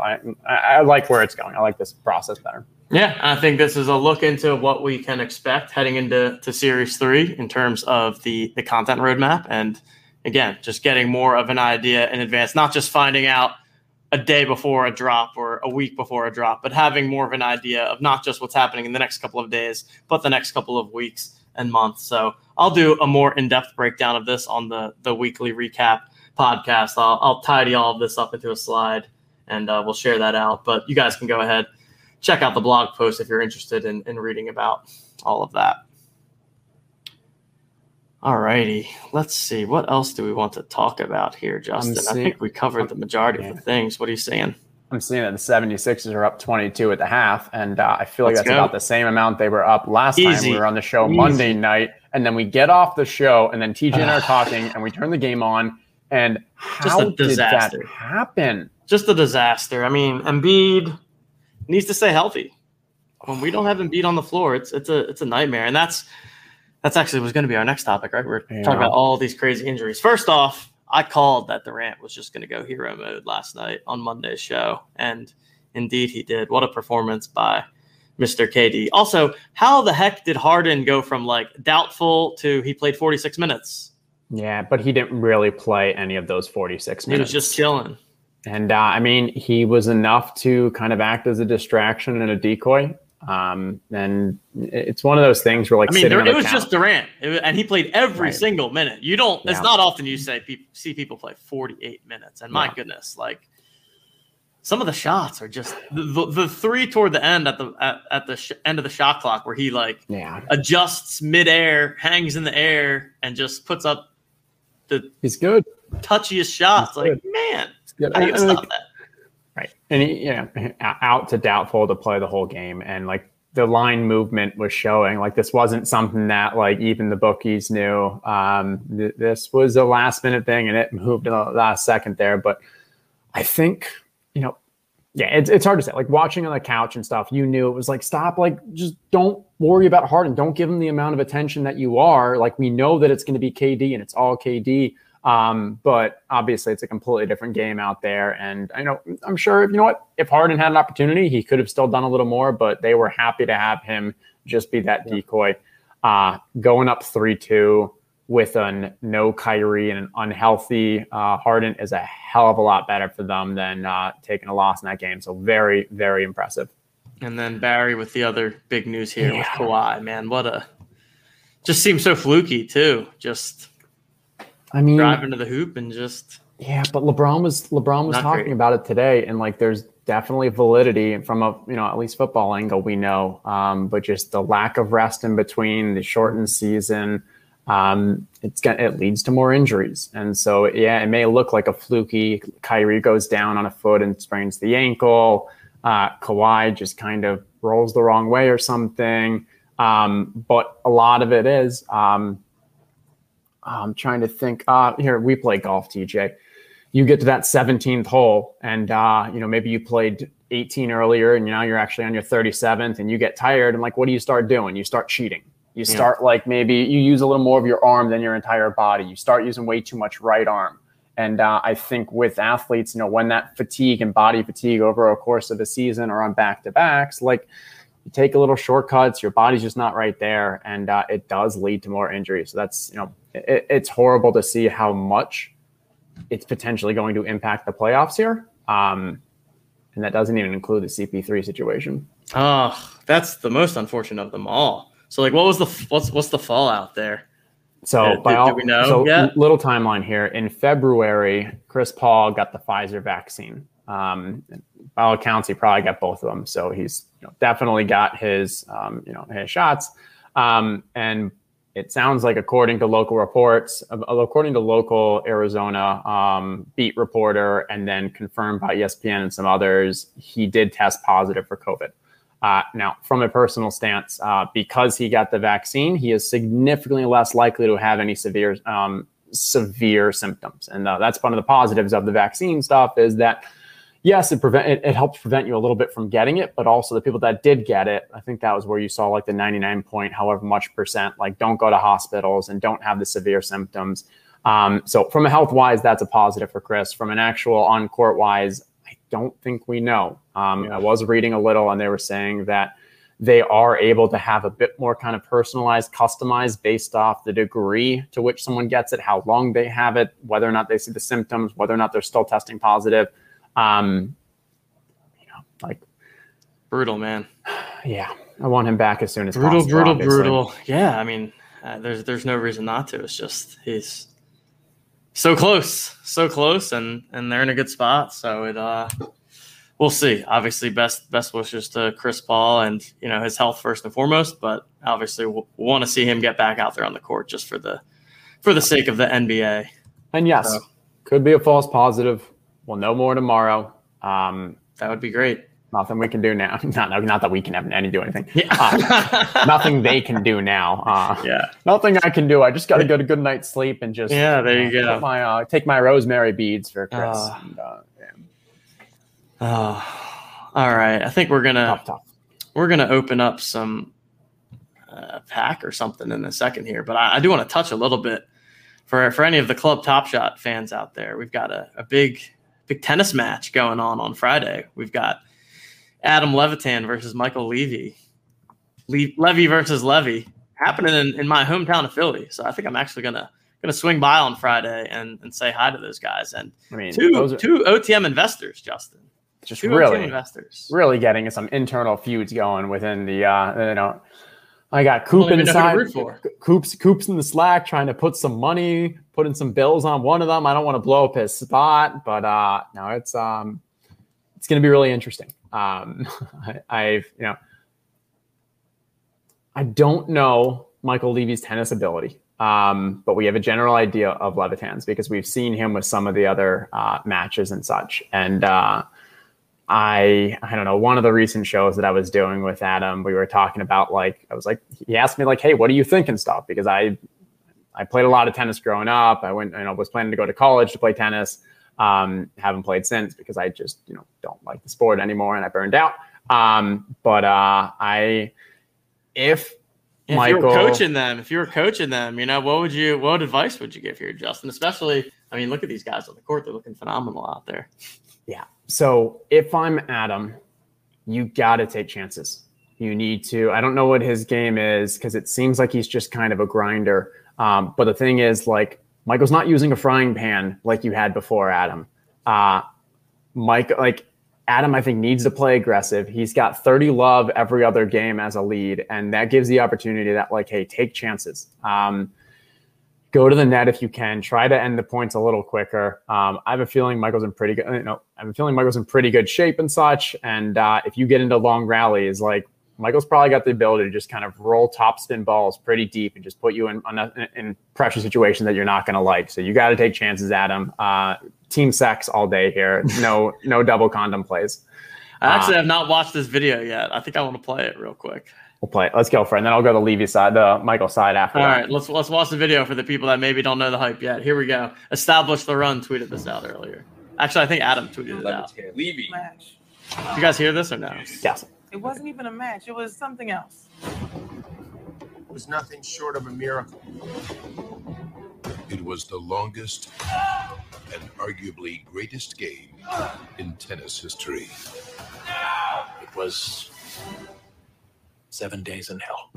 I like where it's going. I like this process better. Yeah, I think this is a look into what we can expect heading into Series 3 in terms of the content roadmap. And again, just getting more of an idea in advance, not just finding out a day before a drop or a week before a drop, but having more of an idea of not just what's happening in the next couple of days, but the next couple of weeks and months. So I'll do a more in-depth breakdown of this on the weekly recap podcast. I'll tidy all of this up into a slide, and we'll share that out. But you guys can go ahead, check out the blog post if you're interested in reading about all of that. All righty. Let's see. What else do we want to talk about here, Justin? I think we covered the majority of the things. What are you saying? I'm seeing that the 76ers are up 22 at the half, and I feel like that's about the same amount they were up last time. We were on the show Monday night, and then we get off the show, and then TJ and I are talking, and we turn the game on, and how did that happen? Just a disaster. I mean, Embiid needs to stay healthy. When we don't have Embiid on the floor, it's a nightmare, and that's – That's actually was going to be our next topic, right? We're talking about all these crazy injuries. First off, I called that Durant was just going to go hero mode last night on Monday's show, and indeed he did. What a performance by Mr. KD. Also, how the heck did Harden go from like doubtful to he played 46 minutes? Yeah, but he didn't really play any of those 46 minutes. He was just chilling. And I mean, he was enough to kind of act as a distraction and a decoy. And it's one of those things where, like, I mean, it was just Durant, and he played every single minute. You don't, it's not often you say see people play 48 minutes, and my goodness, like, some of the shots are just the three toward the end at the end of the shot clock where he like adjusts midair, hangs in the air, and just puts up the touchiest shots. He's like, man, how do you stop that? Right. And he, out to doubtful to play the whole game. And like the line movement was showing, like this wasn't something that like even the bookies knew. This was a last minute thing and it moved to the last second there. But I think, it's hard to say. Like watching on the couch and stuff, you knew it was like, stop, like just don't worry about Harden. Don't give him the amount of attention that you are. Like we know that it's going to be KD and it's all KD. But obviously it's a completely different game out there. And I know, I'm sure if Harden had an opportunity, he could have still done a little more, but they were happy to have him just be that decoy, going up 3-2 with a no Kyrie and an unhealthy, Harden is a hell of a lot better for them than, taking a loss in that game. So very, very impressive. And then Barry with the other big news here with Kawhi, man, just seems so fluky too. Just, I mean, driving to the hoop and just but LeBron was talking about it today, and like there's definitely validity from a at least football angle we know, but just the lack of rest in between the shortened season, it leads to more injuries, and so it may look like a fluky Kyrie goes down on a foot and sprains the ankle, Kawhi just kind of rolls the wrong way or something, but a lot of it is. I'm trying to think. Here, we play golf, TJ. You get to that 17th hole, and maybe you played 18 earlier, and now you're actually on your 37th, and you get tired. And like, what do you start doing? You start cheating. You start like maybe you use a little more of your arm than your entire body. You start using way too much right arm. And I think with athletes, when that fatigue and body fatigue over a course of a season or on back-to-backs, like you take a little shortcuts. Your body's just not right there, and it does lead to more injuries. So that's it's horrible to see how much it's potentially going to impact the playoffs here. And that doesn't even include the CP3 situation. Oh, that's the most unfortunate of them all. So like, what's the fallout there? So do we know? So little timeline here. In February, Chris Paul got the Pfizer vaccine. By all accounts, he probably got both of them. So he's definitely got his, his shots. And it sounds like, according to local reports, according to local Arizona beat reporter, and then confirmed by ESPN and some others, he did test positive for COVID. Now, from a personal stance, because he got the vaccine, he is significantly less likely to have any severe symptoms. And that's one of the positives of the vaccine stuff is that, yes, it helps prevent you a little bit from getting it, but also the people that did get it, I think that was where you saw like the 99% like don't go to hospitals and don't have the severe symptoms. So from a health wise, that's a positive for Chris. From an actual on court wise, I don't think we know. I was reading a little and they were saying that they are able to have a bit more kind of personalized, customized based off the degree to which someone gets it, how long they have it, whether or not they see the symptoms, whether or not they're still testing positive. Like brutal, man. Yeah. I want him back as soon as possible. Brutal. Yeah. I mean, there's no reason not to. It's just, he's so close and they're in a good spot. So we'll see. Obviously best wishes to Chris Paul and, his health first and foremost, but obviously we'll want to see him get back out there on the court just for the sake of the NBA. And yes, could be a false positive. We'll know more tomorrow. That would be great. Nothing we can do now. Not that we can have any do anything. Yeah. Nothing they can do now. Nothing I can do. I just got to go to good night's sleep and just there you go. Take my rosemary beads for Chris. All right. I think we're gonna open up some a pack or something in a second here, but I do want to touch a little bit for any of the club Top Shot fans out there. We've got a big tennis match going on Friday. We've got Adam Levitan versus Michael Levy, Levy versus Levy, happening in my hometown of Philly. So I think I'm actually gonna swing by on Friday and say hi to those guys. And I mean, two OTM investors, Justin. Just two really investors, really getting some internal feuds going within the I got Coop inside. Coop's in the Slack trying to put some money, putting some bills on one of them. I don't want to blow up his spot, but no, it's going to be really interesting. I don't know Michael Levy's tennis ability, but we have a general idea of Levitan's because we've seen him with some of the other matches and such. And I don't know, one of the recent shows that I was doing with Adam, we were talking about, like, I was like, he asked me like, hey, what do you think and stuff? Because I played a lot of tennis growing up. I went, was planning to go to college to play tennis. Haven't played since because I just, don't like the sport anymore and I burned out. But if Michael, if you were coaching them, what advice would you give here, Justin? Especially, look at these guys on the court. They're looking phenomenal out there. Yeah. So if I'm Adam, you got to take chances. You need to. I don't know what his game is because it seems like he's just kind of a grinder. But the thing is, like, Michael's not using a frying pan like you had before, Adam. Adam, I think, needs to play aggressive. He's got 30 love every other game as a lead, and that gives the opportunity that, like, hey, take chances. Go to the net if you can. Try to end the points a little quicker. I have a feeling Michael's in pretty good. I have a feeling Michael's in pretty good shape and such. And if you get into long rallies, like, Michael's probably got the ability to just kind of roll topspin balls pretty deep and just put you in pressure situations that you're not going to like. So you got to take chances, Adam. Team sex all day here. No double condom plays. I actually have not watched this video yet. I think I want to play it real quick. We'll play it. Let's go for it. And then I'll go to Michael side after. All right, let's watch the video for the people that maybe don't know the hype yet. Here we go. Establish the Run tweeted this out earlier. Actually, I think Adam tweeted it out. Levy. Did you guys hear this or no? Yes. It wasn't even a match. It was something else. It was nothing short of a miracle. It was the longest and arguably greatest game in tennis history. No! It was 7 days in hell.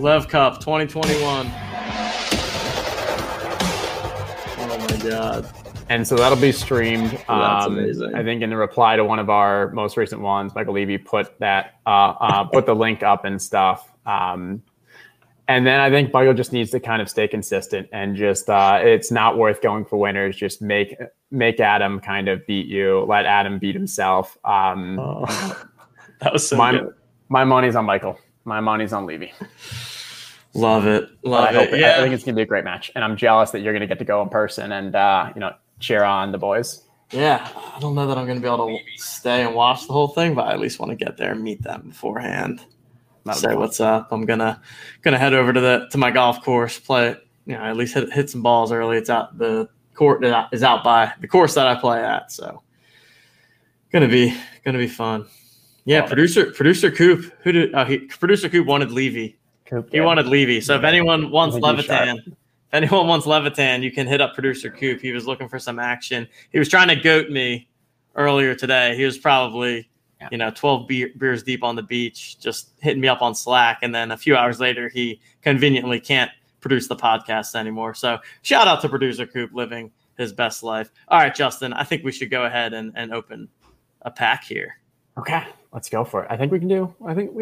Lev Cup 2021. Oh my God. And so that'll be streamed. That's amazing. I think in the reply to one of our most recent ones, Michael Levy put that, put the link up and stuff. And then I think Michael just needs to kind of stay consistent and just, it's not worth going for winners. Just make Adam kind of beat you. Let Adam beat himself. That was so good. My money's on Michael. My money's on Levy. Love it. Love it. Yeah. I think it's going to be a great match. And I'm jealous that you're going to get to go in person and, cheer on the boys. Yeah. I don't know that I'm going to be able to stay and watch the whole thing, but I at least want to get there and meet them beforehand. Say what's up. I'm gonna head over to my golf course, play, at least hit some balls early. It's out the court that is out by the course that I play at. So gonna be fun. Yeah, oh, producer Coop. Producer Coop wanted Levy. He wanted Levy. So if anyone wants Levitan, you can hit up producer Coop. He was looking for some action. He was trying to goat me earlier today. He was probably 12 beers deep on the beach, just hitting me up on Slack. And then a few hours later, he conveniently can't produce the podcast anymore. So shout out to producer Coop, living his best life. All right, Justin, I think we should go ahead and open a pack here. Okay, let's go for it. I think we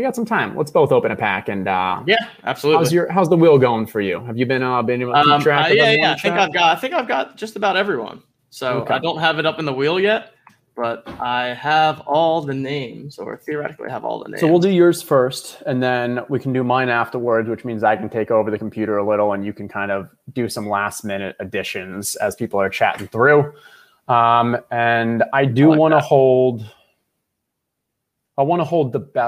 got some time. Let's both open a pack. And yeah, absolutely. How's the wheel going for you? Have you been able to keep track of everyone? I think I've got just about everyone. So okay. I don't have it up in the wheel yet. But I have all the names, or theoretically have all the names. So we'll do yours first, and then we can do mine afterwards, which means I can take over the computer a little, and you can kind of do some last-minute additions as people are chatting through. And I want to hold the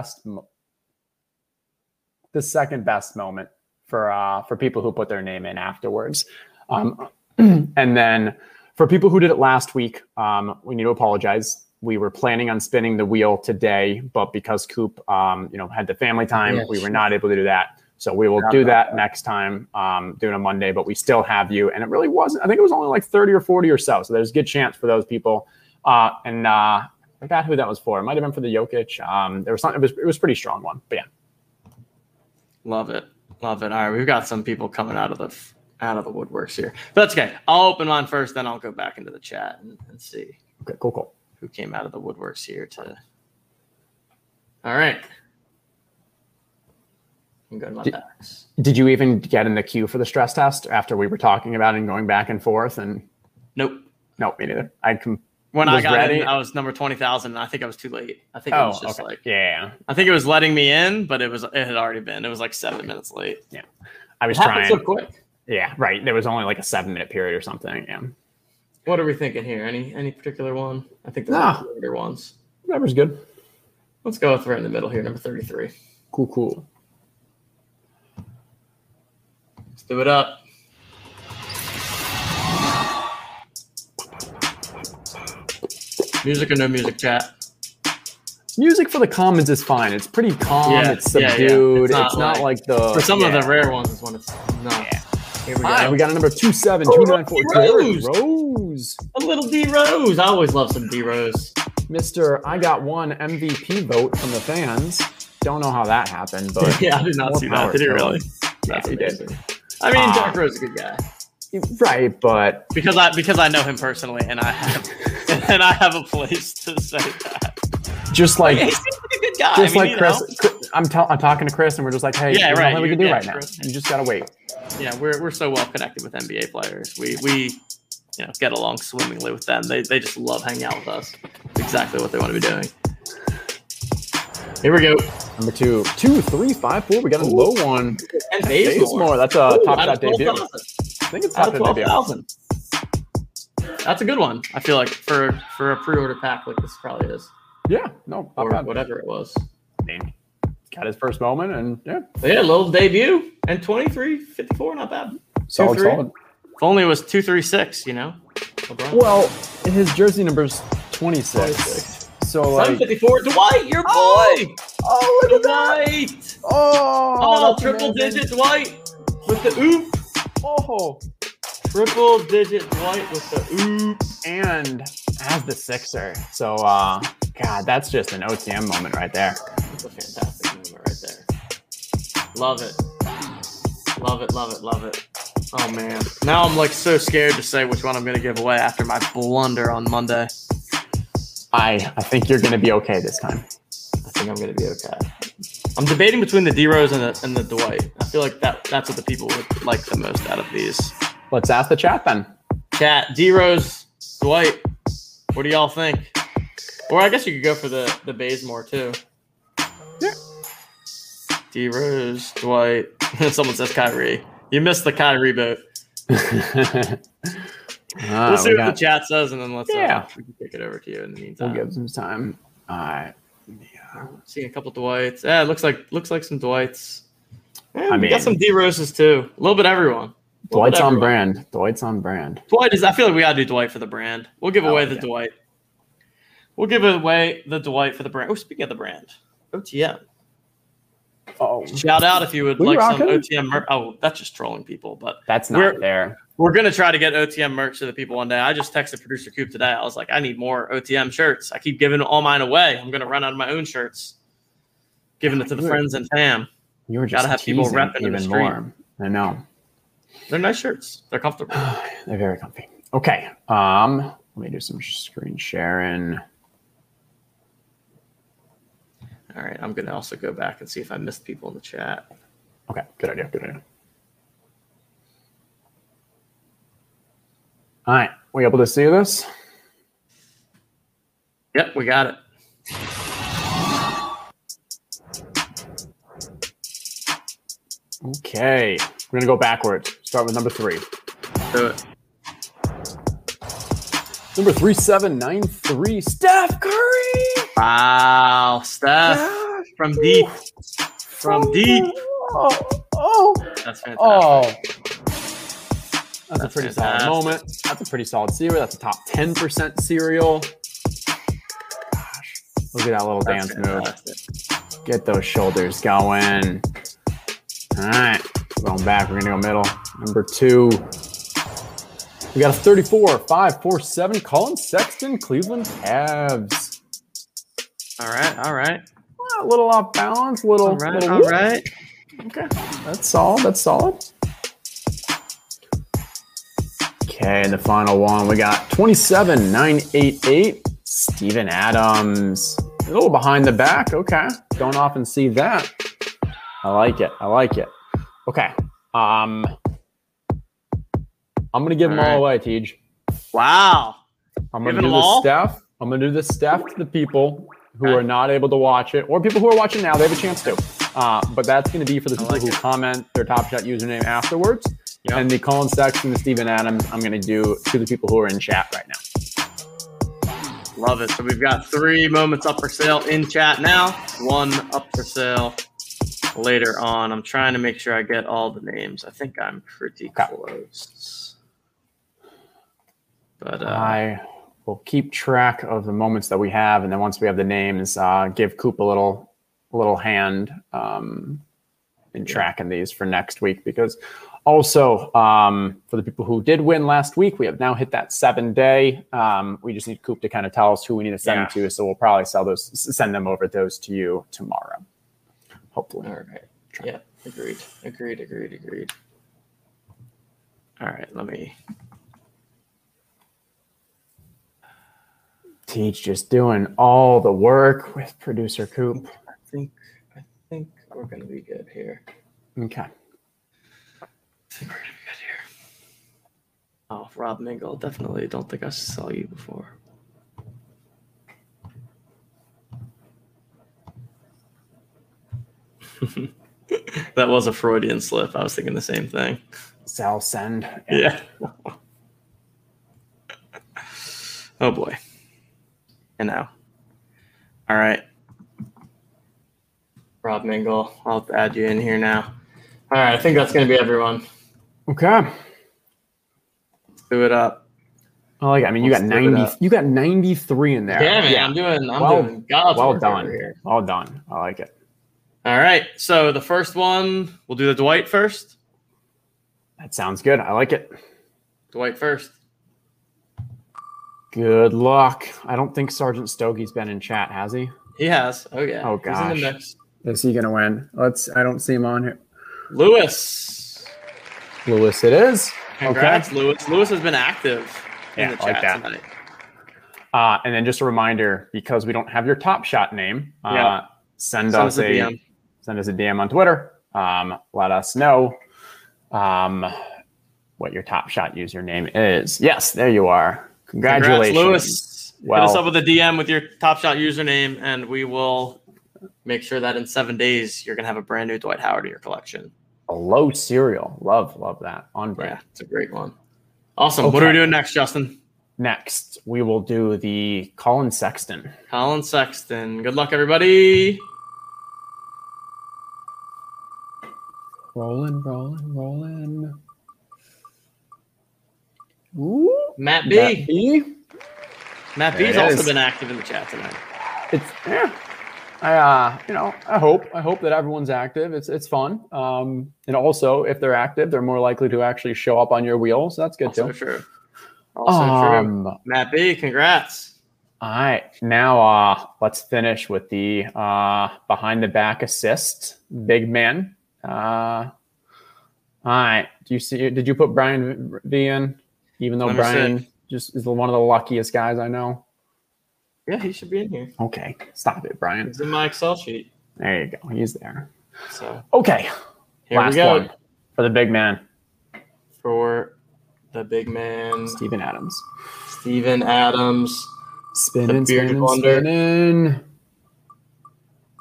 second best moment for people who put their name in afterwards, and then. For people who did it last week, we need to apologize. We were planning on spinning the wheel today, but because Coop, had the family time, we were not able to do that. So we will do that next time, doing a Monday, but we still have you. And it really wasn't, I think it was only like 30 or 40 or so. So there's a good chance for those people. And I forgot who that was for. It might've been for the Jokic. It was a pretty strong one, but yeah. Love it. All right. We've got some people coming out of the woodworks here, but that's okay. I'll open mine first. Then I'll go back into the chat and see. Okay, cool. Who came out of the woodworks here to. All right. Did you even get in the queue for the stress test after we were talking about it and going back and forth? And nope, me neither. When I got ready, I was number 20,000, and I think I was too late. I think it was just okay. I think it was letting me in, but it had already been. It was like 7 minutes late. Yeah, I was trying so quick. Yeah, right. There was only like a 7 minute period or something. Yeah. What are we thinking here? Any particular one? I think there's later ones. Whatever's good. Let's go with right in the middle here, number 33. Cool. Do it up. Music or no music, chat? Music for the Commons is fine. It's pretty calm. Yeah, it's subdued. Yeah. It's not like the... For some of the rare ones is when it's not. Yeah. Here we go. Right, we got a number 27294. Rose. A little D Rose. I always love some D Rose. Mr. I got one MVP vote from the fans. Don't know how that happened, but... I did not see that. Did it really? Yeah, he did. I mean, Doc Rose is a good guy, right? But because I know him personally, and I have a place to say that. Just like he's a good guy. Just Chris, I'm talking to Chris, and we're just like, hey, yeah, right. We can do right now. You just gotta wait. Yeah, we're so well connected with NBA players. We get along swimmingly with them. They just love hanging out with us. It's exactly what they want to be doing. Here we go. Number 22354. We got a low one. And Bazemore. That's a top shot debut. I think it's top shot debut. That's a good one. I feel like for a pre-order pack like this probably is. Yeah. No. Or whatever it was. Got his first moment and yeah. Yeah, little debut and 2354. Not bad. Solid. If only it was 236. LeBron. Well, his jersey number's 26. So 754, Dwight, your boy! Oh, look at that! Oh, triple-digit Dwight with the oop! Oh, triple-digit Dwight with the oop! And as the sixer. So, God, that's just an OTM moment right there. That's a fantastic moment right there. Love it. Oh, man. Now I'm, so scared to say which one I'm going to give away after my blunder on Monday. I think you're going to be okay this time. I think I'm going to be okay. I'm debating between the D Rose and the Dwight. I feel like that's what the people would like the most out of these. Let's ask the chat then. Chat, D Rose, Dwight, what do y'all think? Or I guess you could go for the Bazemore too. Yeah. D Rose, Dwight. Someone says Kyrie. You missed the Kyrie boat. We'll see what the chat says, and then we can kick it over to you in the meantime. We'll give some time. All right. Yeah. Seeing a couple Dwights. Yeah, it looks like some Dwights. Yeah, we got some D Roses too. A little bit everyone. Dwight's on brand. Dwight is. I feel like we gotta do Dwight for the brand. We'll give away the Dwight. We'll give away the Dwight for the brand. Oh, speaking of the brand, OTM. Oh, shout out if you would like some OTM merch. Oh, that's just trolling people, but that's not there. We're going to try to get OTM merch to the people one day. I just texted producer Coop today. I was like, I need more OTM shirts. I keep giving all mine away. I'm going to run out of my own shirts. Giving it to the friends and fam. You were just gotta have people repping in the street. I know. They're nice shirts. They're comfortable. They're very comfy. Okay. Let me do some screen sharing. All right. I'm going to also go back and see if I missed people in the chat. Okay. Good idea. All right, we able to see this? Yep, we got it. Okay, we're gonna go backwards. Start with number 3. Do it. Number 3793, Steph Curry. Wow, Steph from deep, from deep. Oh, that's fantastic. That's a pretty solid moment. That's a pretty solid cereal. That's a top 10% cereal. Gosh, look at that little dance move. Get those shoulders going. All right, going back. We're going to go middle. Number two. We got a 34-5-4-7. Colin Sexton, Cleveland Cavs. All right, all right. Well, a little off balance. All right. Okay, that's solid. That's solid. Okay, and the final one, we got 27-9-8-8. Steven Adams. A little behind the back. Okay, don't often see that. I like it. I like it. Okay. I'm going to give them all away, Tej. Wow. I'm going to do the stuff. I'm going to do the stuff to the people who are not able to watch it, or people who are watching now. They have a chance to. But that's going to be for the people who comment their Top Shot username afterwards. Yep. And the Colin Sexton and the Steven Adams, I'm going to do to the people who are in chat right now. Love it. So we've got 3 moments up for sale in chat now. 1 up for sale later on. I'm trying to make sure I get all the names. I think I'm pretty close. But I will keep track of the moments that we have, and then once we have the names, give Coop a little hand in tracking these for next week. Because also for the people who did win last week, we have now hit that 7-day. We just need Coop to kind of tell us who we need to send to, so we'll probably send them over those to you tomorrow, hopefully. All right. Yeah. Agreed. All right. Let me. Teach just doing all the work with producer Coop. I think we're going to be good here. Okay. I think we're going to be good here. Oh, Rob Mingle, definitely don't think I saw you before. That was a Freudian slip. I was thinking the same thing. Sal send. Yeah. Oh, boy. And now, all right, Rob Mingle, I'll add you in here now. All right, I think that's going to be everyone. Okay, let's do it up. Oh, yeah, I mean, you got 93 in there. Yeah, man, yeah. I'm doing God's work over here. Well done. I like it. All right, so the first one, we'll do the Dwight first. That sounds good. I like it. Dwight first. Good luck. I don't think Sergeant Stogie's been in chat, has he? He has. Oh, yeah. Oh, gosh. He's in the mix. Is he going to win? I don't see him on here. Lewis. Lewis it is. Congrats, okay. Lewis. Lewis has been active in the chat tonight. And then just a reminder, because we don't have your Top Shot name, send us a DM on Twitter. Let us know what your Top Shot username is. Yes, there you are. Congratulations. Congrats, Lewis. Well, hit us up with a DM with your Top Shot username, and we will make sure that in 7 days you're going to have a brand new Dwight Howard in your collection. A low cereal. Love that. On brand. Yeah, it's a great one. Awesome. Okay. What are we doing next, Justin? Next, we will do the Colin Sexton. Colin Sexton. Good luck, everybody. Rolling. Ooh. Matt B's also been active in the chat tonight. I hope that everyone's active. It's fun. And also if they're active, they're more likely to actually show up on your wheels. That's good also too. Also true. Matt B, congrats. All right. Now let's finish with the behind the back assist. Big man. All right. Did you put Brian V in? Even though Brian just is one of the luckiest guys I know. Yeah, he should be in here. Okay. Stop it, Brian. He's in my Excel sheet. There you go. He's there. So, okay. Last one for the big man. Steven Adams. Spinning.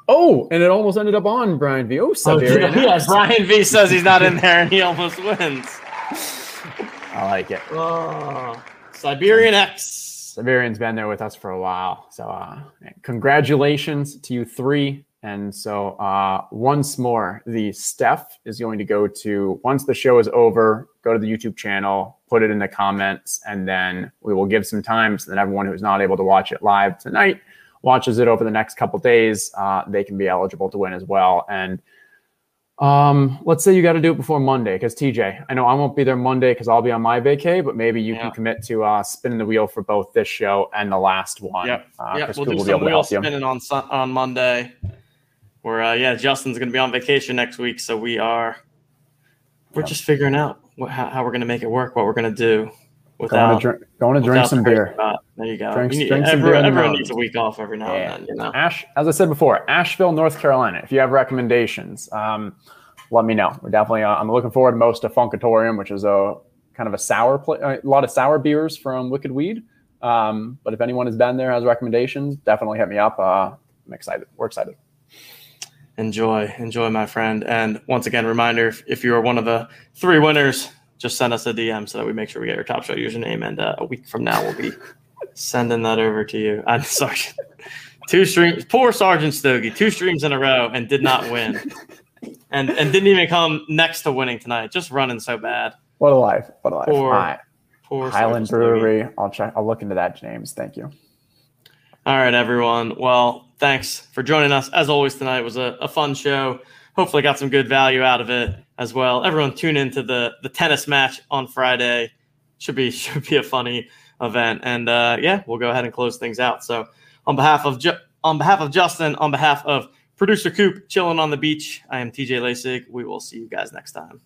Oh, and it almost ended up on Brian V. Oh, Brian V says he's not in there, and he almost wins. I like it. Oh, Siberian X. Siberian's been there with us for a while. So congratulations to you 3. And so once more, the Steph is going to go to, once the show is over, go to the YouTube channel, put it in the comments, and then we will give some time so that everyone who's not able to watch it live tonight watches it over the next couple days. They can be eligible to win as well. And let's say you got to do it before Monday, because TJ, I know I won't be there Monday because I'll be on my vacay, but maybe you can commit to spinning the wheel for both this show and the last one. Yeah, we'll do some wheel spinning on Monday. We're Justin's going to be on vacation next week, so we're just figuring out how we're going to make it work, what we're going to do. Going to drink some beer. There you go. Everyone needs a week off every now and then. You know? As I said before, Asheville, North Carolina. If you have recommendations, let me know. We're definitely. I'm looking forward most to Funkatorium, which is a kind of a sour place. A lot of sour beers from Wicked Weed. But if anyone has been there, has recommendations, definitely hit me up. I'm excited. We're excited. Enjoy, my friend. And once again, reminder: if you are one of the three winners, just send us a DM so that we make sure we get your Top Shot username. And a week from now, we'll be sending that over to you. I'm sorry. Two streams. Poor Sergeant Stogie. 2 streams in a row and did not win. And didn't even come next to winning tonight. Just running so bad. What a life. What a life. Poor Highland Sergeant Brewery. Stogie. I'll look into that, James. Thank you. All right, everyone. Well, thanks for joining us. As always, tonight was a fun show. Hopefully got some good value out of it as well. Everyone tune into the tennis match on Friday. Should be a funny event. And we'll go ahead and close things out. So on behalf of Justin, on behalf of producer Coop, chilling on the beach, I am TJ Lasig. We will see you guys next time.